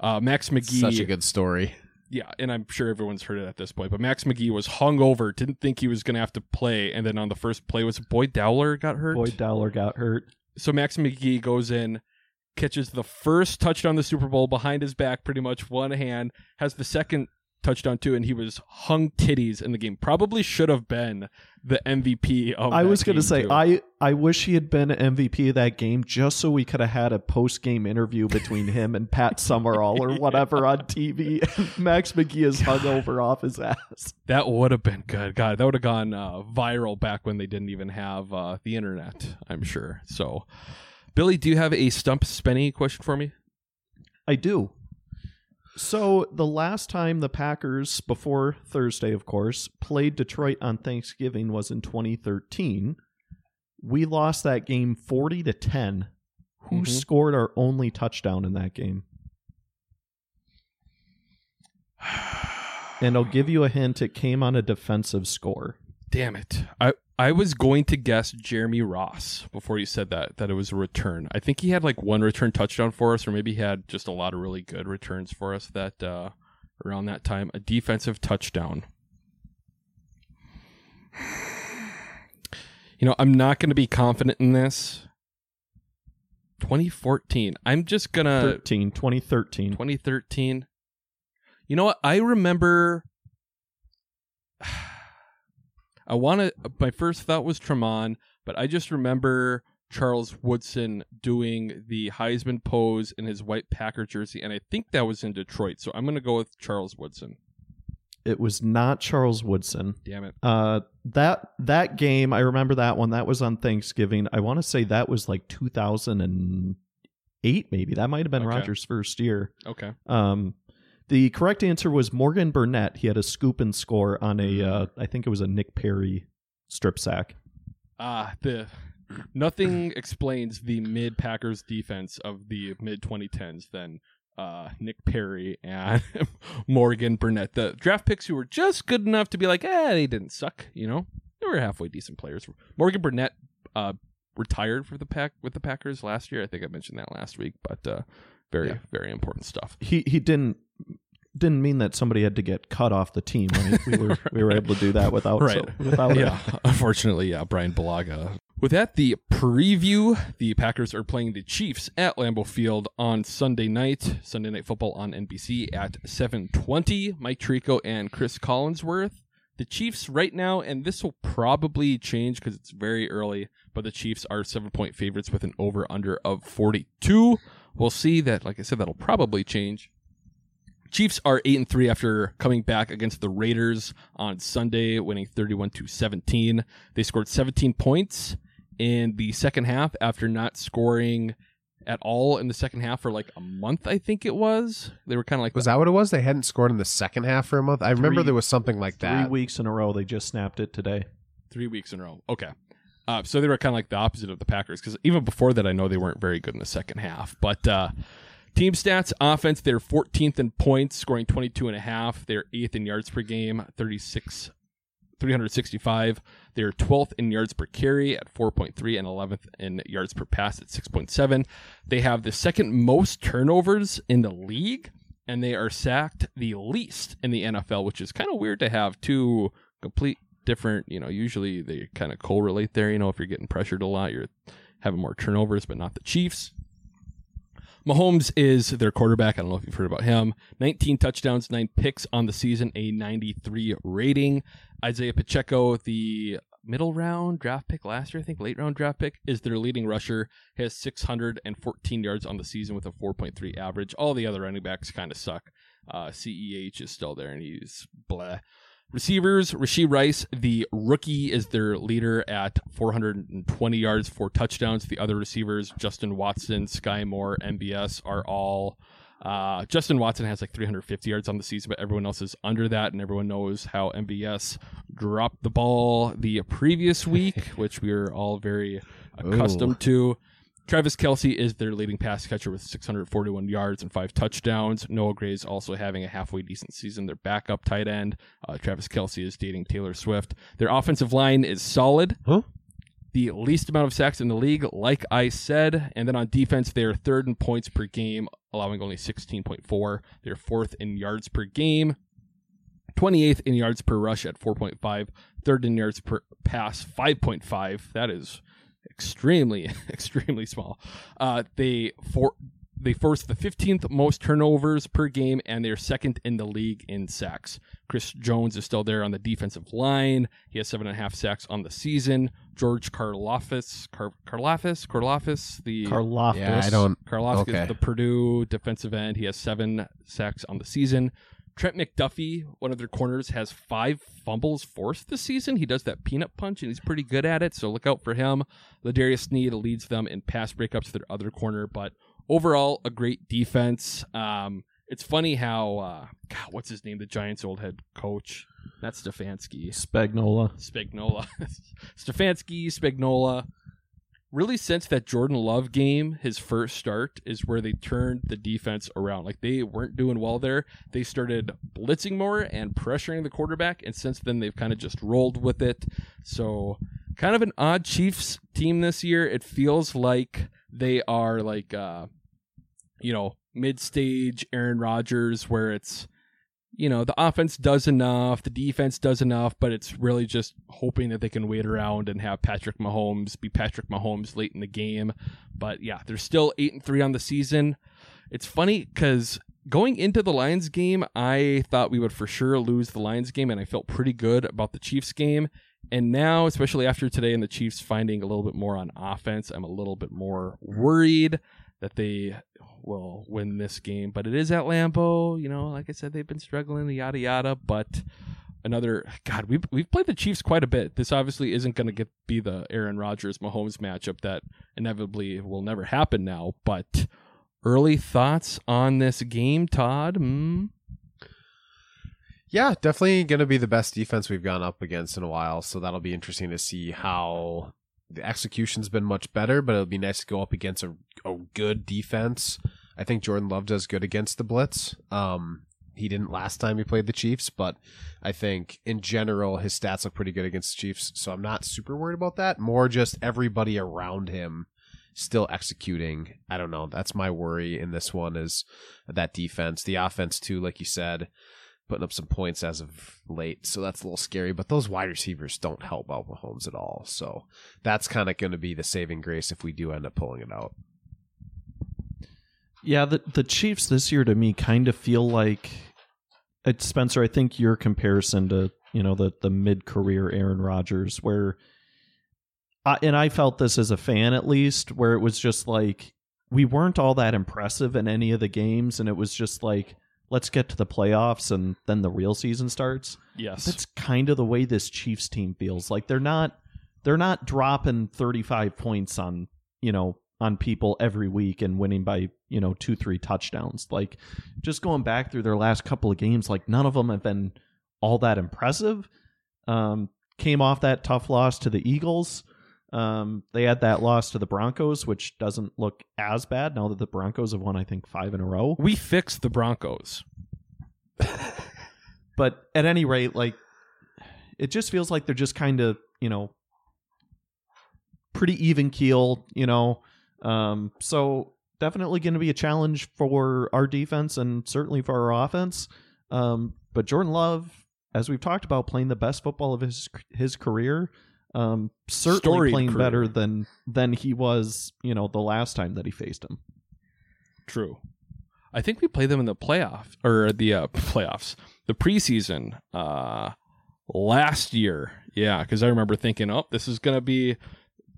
Uh, Max McGee. Such a good story. Yeah, and I'm sure everyone's heard it at this point, but Max McGee was hungover, didn't think he was going to have to play, and then on the first play, was Boyd Dowler got hurt? Boyd Dowler got hurt. So Max McGee goes in, catches the first touchdown of the Super Bowl behind his back, pretty much one hand, has the second touchdown too, and he was hung titties in the game. Probably should have been the M V P of I was gonna say too. I I wish he had been M V P of that game, just so we could have had a post-game interview between him and Pat Summerall or whatever on T V. Max McGee is God. hung over off his ass. That would have been good. God, that would have gone uh, viral back when they didn't even have uh, the internet, I'm sure. So Billy, do you have a Stump Spenny question for me? I do. So the last time the Packers, before Thursday, of course, played Detroit on Thanksgiving was in twenty thirteen. We lost that game forty to ten. Who mm-hmm. scored our only touchdown in that game? And I'll give you a hint. It came on a defensive score. Damn it. I, I was going to guess Jeremy Ross before you said that, that it was a return. I think he had like one return touchdown for us, or maybe he had just a lot of really good returns for us that uh, around that time. A defensive touchdown. You know, I'm not going to be confident in this. twenty fourteen. I'm just going to... thirteen, twenty thirteen. twenty thirteen. You know what? I remember... I want to... My first thought was Tremont, but I just remember Charles Woodson doing the Heisman pose in his white Packer jersey, and I think that was in Detroit, so I'm going to go with Charles Woodson. It was not Charles Woodson. Damn it. Uh, that that game, I remember that one. That was on Thanksgiving. I want to say that was like two thousand eight, maybe. That might have been okay. Rodgers' first year. Okay. Um, the correct answer was Morgan Burnett. He had a scoop and score on a, uh, I think it was a Nick Perry strip sack. Ah, the nothing explains the mid-Packers defense of the mid twenty tens than Uh, Nick Perry and Morgan Burnett, the draft picks who were just good enough to be like, eh, they didn't suck, you know, they were halfway decent players. Morgan Burnett uh, retired for the pack with the Packers last year. I think I mentioned that last week, but uh, very, yeah. very important stuff. He he didn't didn't mean that somebody had to get cut off the team. Right? We were we were able to do that without right. so, without yeah. It. Unfortunately, yeah, Brian Bulaga. With that, the preview, the Packers are playing the Chiefs at Lambeau Field on Sunday night. Sunday Night Football on N B C at seven twenty. Mike Tirico and Chris Collinsworth. The Chiefs right now, and this will probably change because it's very early, but the Chiefs are seven-point favorites with an over-under of forty-two. We'll see that, like I said, that'll probably change. Chiefs are eight and three after coming back against the Raiders on Sunday, winning thirty-one to seventeen. They scored seventeen points in the second half after not scoring at all in the second half for like a month, I think it was. They were kind of like... Was that what it was? They hadn't scored in the second half for a month? I remember three, there was something like that. Three weeks in a row. They just snapped it today. Three weeks in a row. Okay. Uh, so they were kind of like the opposite of the Packers, because even before that, I know they weren't very good in the second half. But uh, team stats, offense, they're fourteenth in points, scoring twenty-two and a half. They're eighth in yards per game, thirty-six. three hundred sixty-five. They're twelfth in yards per carry at four point three and eleventh in yards per pass at six point seven. They have the second most turnovers in the league, and they are sacked the least in the N F L, which is kind of weird to have two complete different, you know, usually they kind of correlate there. You know, if you're getting pressured a lot, you're having more turnovers, but not the Chiefs. Mahomes is their quarterback. I don't know if you've heard about him. nineteen touchdowns, nine picks on the season, a ninety-three rating. Isaiah Pacheco, the middle round draft pick last year, I think, late round draft pick, is their leading rusher. He has six hundred fourteen yards on the season with a four point three average. All the other running backs kind of suck. Uh, C E H is still there, and he's bleh. Receivers, Rashee Rice, the rookie, is their leader at four hundred twenty yards, four touchdowns. The other receivers, Justin Watson, Sky Moore, M B S, are all... Uh, Justin Watson has like three hundred fifty yards on the season, but everyone else is under that, and everyone knows how M B S dropped the ball the previous week, which we were all very accustomed Ooh. to. Travis Kelce is their leading pass catcher with six hundred forty-one yards and five touchdowns. Noah Gray is also having a halfway decent season. Their backup tight end, uh, Travis Kelce, is dating Taylor Swift. Their offensive line is solid. Huh? The least amount of sacks in the league, like I said. And then on defense, they are third in points per game, allowing only sixteen point four. They're fourth in yards per game, twenty-eighth in yards per rush at four point five, third in yards per pass, five point five. That is... extremely, extremely small. Uh, they for they forced the fifteenth most turnovers per game, and they're second in the league in sacks. Chris Jones is still there on the defensive line. He has seven and a half sacks on the season. George Karlaftis, Car- Karlaftis, Karlaftis, the Karlaftis, yeah, I don't, Karlaftis okay. is the Purdue defensive end. He has seven sacks on the season. Trent McDuffie, one of their corners, has five fumbles forced this season. He does that peanut punch, and he's pretty good at it, so look out for him. Ladarius Sneed leads them in pass breakups, their other corner, but overall, a great defense. Um, it's funny how, uh, God, what's his name, the Giants' old head coach? Not Stefanski. Spagnola. Spagnola. Stefanski, Spagnola. really since that Jordan Love game, his first start, is where they turned the defense around. Like, they weren't doing well there. They started blitzing more and pressuring the quarterback, and since then they've kind of just rolled with it. So kind of an odd Chiefs team this year. It feels like they are like, uh, you know, mid-stage Aaron Rodgers, where it's, you know, the offense does enough, the defense does enough, but it's really just hoping that they can wait around and have Patrick Mahomes be Patrick Mahomes late in the game. But yeah, they're still eight and three on the season. It's funny because going into the Lions game, I thought we would for sure lose the Lions game, and I felt pretty good about the Chiefs game. And now, especially after today and the Chiefs finding a little bit more on offense, I'm a little bit more worried that they will win this game. But it is at Lambeau. You know, like I said, they've been struggling, yada, yada. But another, God, we've, we've played the Chiefs quite a bit. This obviously isn't going to be the Aaron Rodgers-Mahomes matchup that inevitably will never happen now. But early thoughts on this game, Todd? Mm. Yeah, definitely going to be the best defense we've gone up against in a while. So that'll be interesting to see how... The execution's been much better, but it'll be nice to go up against a, a good defense. I think Jordan Love does good against the blitz. Um, he didn't last time he played the Chiefs, but I think in general his stats look pretty good against the Chiefs, so I'm not super worried about that. More just everybody around him still executing. I don't know. That's my worry in this one, is that defense. The offense, too, like you said, putting up some points as of late, so that's a little scary. But those wide receivers don't help out Mahomes at all, so that's kind of going to be the saving grace if we do end up pulling it out. Yeah, the the Chiefs this year to me kind of feel like, Spencer, I think your comparison to, you know, the the mid career Aaron Rodgers, where, I, and I felt this as a fan at least, where it was just like we weren't all that impressive in any of the games, and it was just like, let's get to the playoffs and then the real season starts. Yes. That's kind of the way this Chiefs team feels. Like they're not they're not dropping thirty-five points on, you know, on people every week and winning by, you know, two, three touchdowns. Like, just going back through their last couple of games, like none of them have been all that impressive. Um, came off that tough loss to the Eagles. Um, they had that loss to the Broncos, which doesn't look as bad now that the Broncos have won, I think, five in a row. We fixed the Broncos. But at any rate, like, it just feels like they're just kind of, you know, pretty even keeled, you know. Um, so definitely going to be a challenge for our defense and certainly for our offense. Um, but Jordan Love, as we've talked about, playing the best football of his his career. Um, certainly Storied playing career. better than than he was, you know, the last time that he faced him. True. I think we played them in the playoff or the uh, playoffs, the preseason uh, last year. Yeah, because I remember thinking, oh, this is going to be,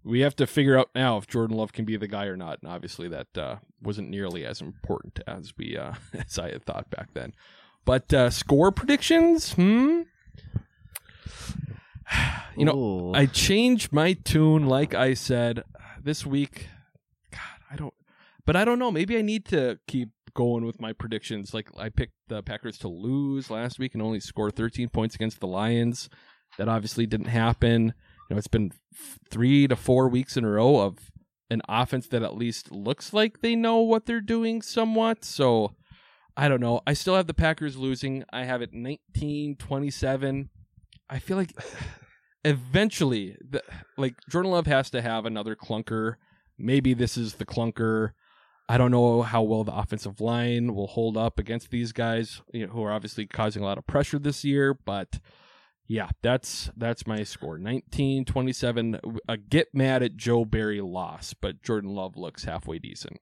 we have to figure out now if Jordan Love can be the guy or not. And obviously that uh, wasn't nearly as important as we uh, as I had thought back then. But uh, score predictions? Hmm. You know, Ooh. I changed my tune, like I said, this week. God, I don't... But I don't know. Maybe I need to keep going with my predictions. Like, I picked the Packers to lose last week and only score thirteen points against the Lions. That obviously didn't happen. You know, it's been three to four weeks in a row of an offense that at least looks like they know what they're doing somewhat. So, I don't know. I still have the Packers losing. I have it nineteen twenty-seven. I feel like... Eventually, the, like Jordan Love has to have another clunker. Maybe this is the clunker. I don't know how well the offensive line will hold up against these guys, you know, who are obviously causing a lot of pressure this year. But yeah, that's that's my score. nineteen twenty-seven, a get mad at Joe Barry loss, but Jordan Love looks halfway decent.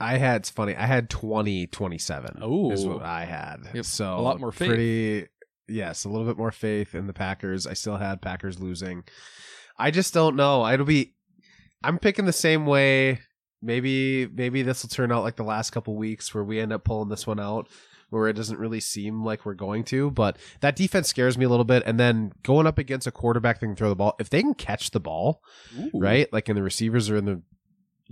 I had, it's funny, I had twenty twenty-seven. Oh, is what I had. Yep. So a lot more faith. Pretty... Yes, a little bit more faith in the Packers. I still had Packers losing. I just don't know. It'll be. I'm picking the same way. Maybe maybe this will turn out like the last couple weeks where we end up pulling this one out, where it doesn't really seem like we're going to. But that defense scares me a little bit. And then going up against a quarterback that can throw the ball, if they can catch the ball, Ooh. Right? Like, and the receivers are in the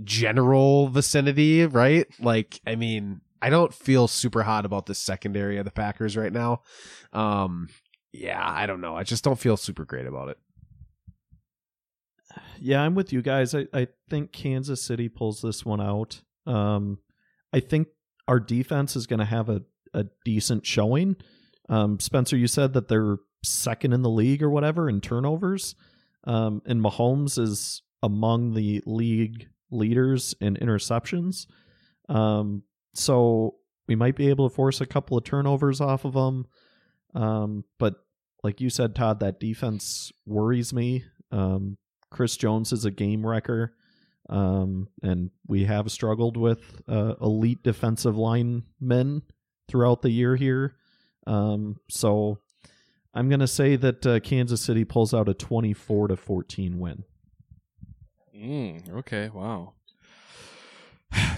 general vicinity, right? Like, I mean. I don't feel super hot about the secondary of the Packers right now. Um, yeah, I don't know. I just don't feel super great about it. yeah, I'm with you guys. I, I think Kansas City pulls this one out. Um, I think our defense is going to have a, a decent showing. Um, Spencer, you said that they're second in the league or whatever in turnovers. Um, and Mahomes is among the league leaders in interceptions. Um, so we might be able to force a couple of turnovers off of them. Um, but like you said, Todd, that defense worries me. Um, Chris Jones is a game wrecker. Um, and we have struggled with uh, elite defensive linemen throughout the year here. Um, so I'm going to say that uh, Kansas City pulls out a twenty-four to fourteen win. Mm, okay, wow.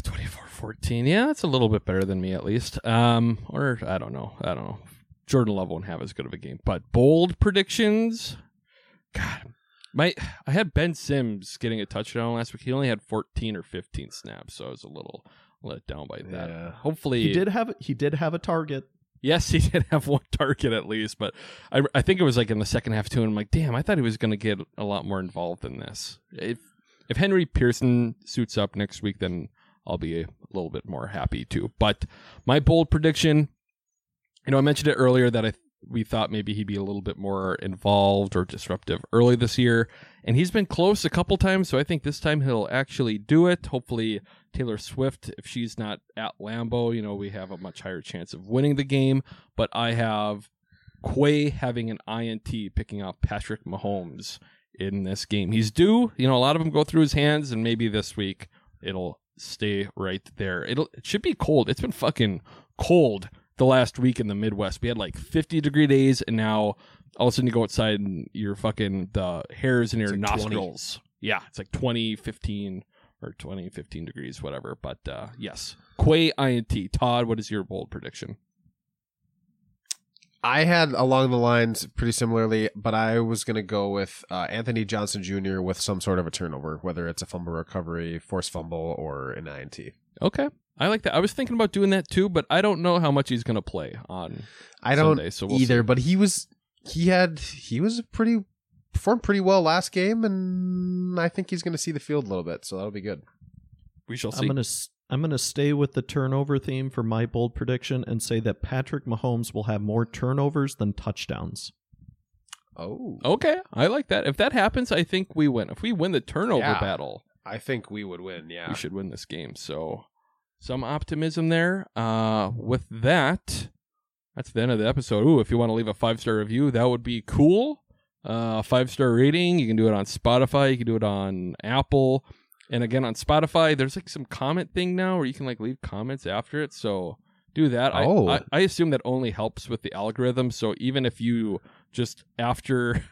twenty-four fourteen. Yeah, that's a little bit better than me at least. Um, or I don't know. I don't know. Jordan Love won't have as good of a game. But bold predictions. God, my I had Ben Sims getting a touchdown last week. He only had fourteen or fifteen snaps, so I was a little let down by that. Yeah. Hopefully he did have he did have a target. Yes, he did have one target at least, but I I think it was like in the second half too. And I'm like, damn, I thought he was going to get a lot more involved in this. If if Henry Pearson suits up next week, then I'll be a little bit more happy too. But my bold prediction, you know, I mentioned it earlier that I we thought maybe he'd be a little bit more involved or disruptive early this year, and he's been close a couple times. So I think this time he'll actually do it. Hopefully, Taylor Swift, if she's not at Lambeau, you know, we have a much higher chance of winning the game. But I have Quay having an I N T, picking out Patrick Mahomes in this game. He's due. You know, a lot of them go through his hands, and maybe this week it'll stay right there. It'll, it should be cold. It's been fucking cold the last week in the Midwest. We had like fifty degree days, and now all of a sudden you go outside and you're fucking the hairs in your like nostrils. twenty. Yeah, it's like twenty, fifteen or twenty, fifteen degrees, whatever. But uh, yes, Quay I N T. Todd, what is your bold prediction? I had along the lines pretty similarly, but I was going to go with uh, Anthony Johnson Junior with some sort of a turnover, whether it's a fumble recovery, forced fumble, or an I N T. Okay. I like that. I was thinking about doing that too, but I don't know how much he's going to play on I don't Sunday, so we'll either, see. But he was he had he was pretty performed pretty well last game, and I think he's going to see the field a little bit, so that'll be good. We shall see. I'm going to I'm going to stay with the turnover theme for my bold prediction and say that Patrick Mahomes will have more turnovers than touchdowns. Oh. Okay, I like that. If that happens, I think we win. If we win the turnover yeah, battle, I think we would win, yeah. We should win this game. So some optimism there. Uh, with that, that's the end of the episode. Ooh, if you want to leave a five-star review, that would be cool. Uh, five-star rating. You can do it on Spotify. You can do it on Apple. And again, on Spotify, there's like some comment thing now where you can like leave comments after it. So do that. Oh. I, I, I assume that only helps with the algorithm. So even if you just after...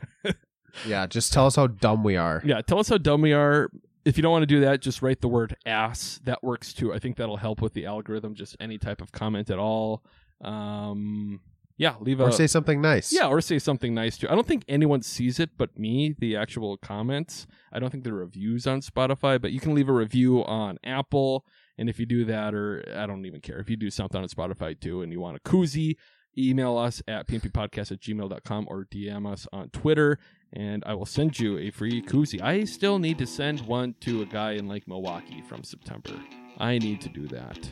yeah, just tell us how dumb we are. Yeah, tell us how dumb we are. If you don't want to do that, just write the word ass. That works too. I think that'll help with the algorithm, just any type of comment at all. Um, yeah, leave or a... Or say something nice. Yeah, or say something nice too. I don't think anyone sees it but me, the actual comments. I don't think there are reviews on Spotify, but you can leave a review on Apple. And if you do that, or I don't even care. If you do something on Spotify too and you want a koozie, email us at p m p podcast at gmail dot com or D M us on Twitter. And I will send you a free koozie. I still need to send one to a guy in like Milwaukee from September. I need to do that.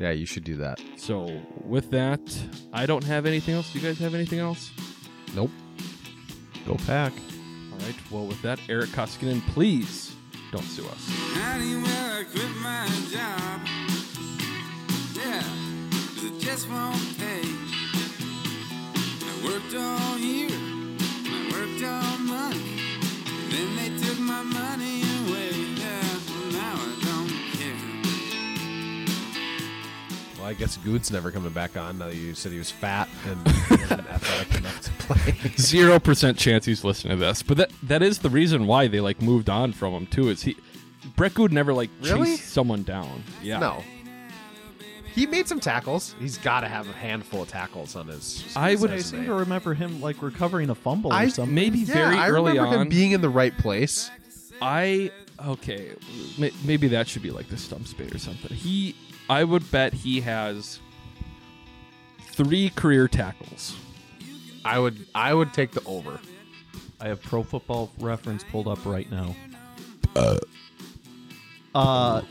Yeah, you should do that. So with that, I don't have anything else. Do you guys have anything else? Nope. Go Pack. All right. Well, with that, Eric Koskinen, please don't sue us. I need well, I quit my job. Yeah, 'cause it just won't pay. I worked all year. Worked all month, then they took my money away. Yeah, well, now I don't care. Well, I guess Good's never coming back on. Now you said he was fat and wasn't athletic enough to play. Zero percent chance he's listening to this. But that that is the reason why they like moved on from him too. Is he Brett Good never like really? Chased someone down? Yeah. No. He made some tackles. He's got to have a handful of tackles on his. I would I seem to remember him like recovering a fumble I, or something. Maybe yeah, very I early on. Him being in the right place. I okay, maybe that should be like the stump spade or something. He, I would bet he has three career tackles. I would I would take the over. I have Pro Football Reference pulled up right now. Uh, uh,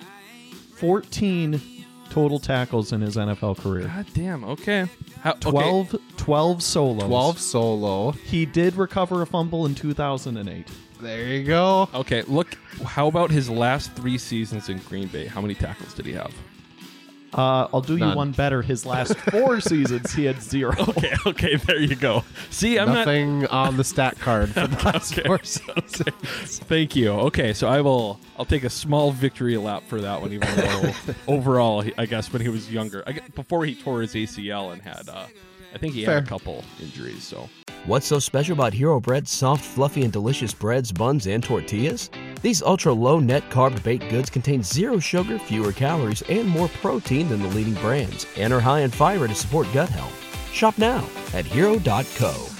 fourteen total tackles in his N F L career. God damn. Okay. How, okay. twelve, twelve solos. twelve solo. He did recover a fumble in two thousand eight. There you go. Okay. Look, how about his last three seasons in Green Bay? How many tackles did he have? Uh, I'll do None. you one better. His last four seasons, he had zero. Okay, okay, there you go. See, I'm Nothing not... on the stat card for the last okay. four seasons. Okay. Thank you. Okay, so I will. I'll take a small victory lap for that one, even though overall, I guess, when he was younger, I guess, before he tore his A C L and had, uh, I think he Fair. had a couple injuries. So, what's so special about Hero Bread's soft, fluffy, and delicious breads, buns, and tortillas? These ultra-low net-carb baked goods contain zero sugar, fewer calories, and more protein than the leading brands, and are high in fiber to support gut health. Shop now at hero dot co.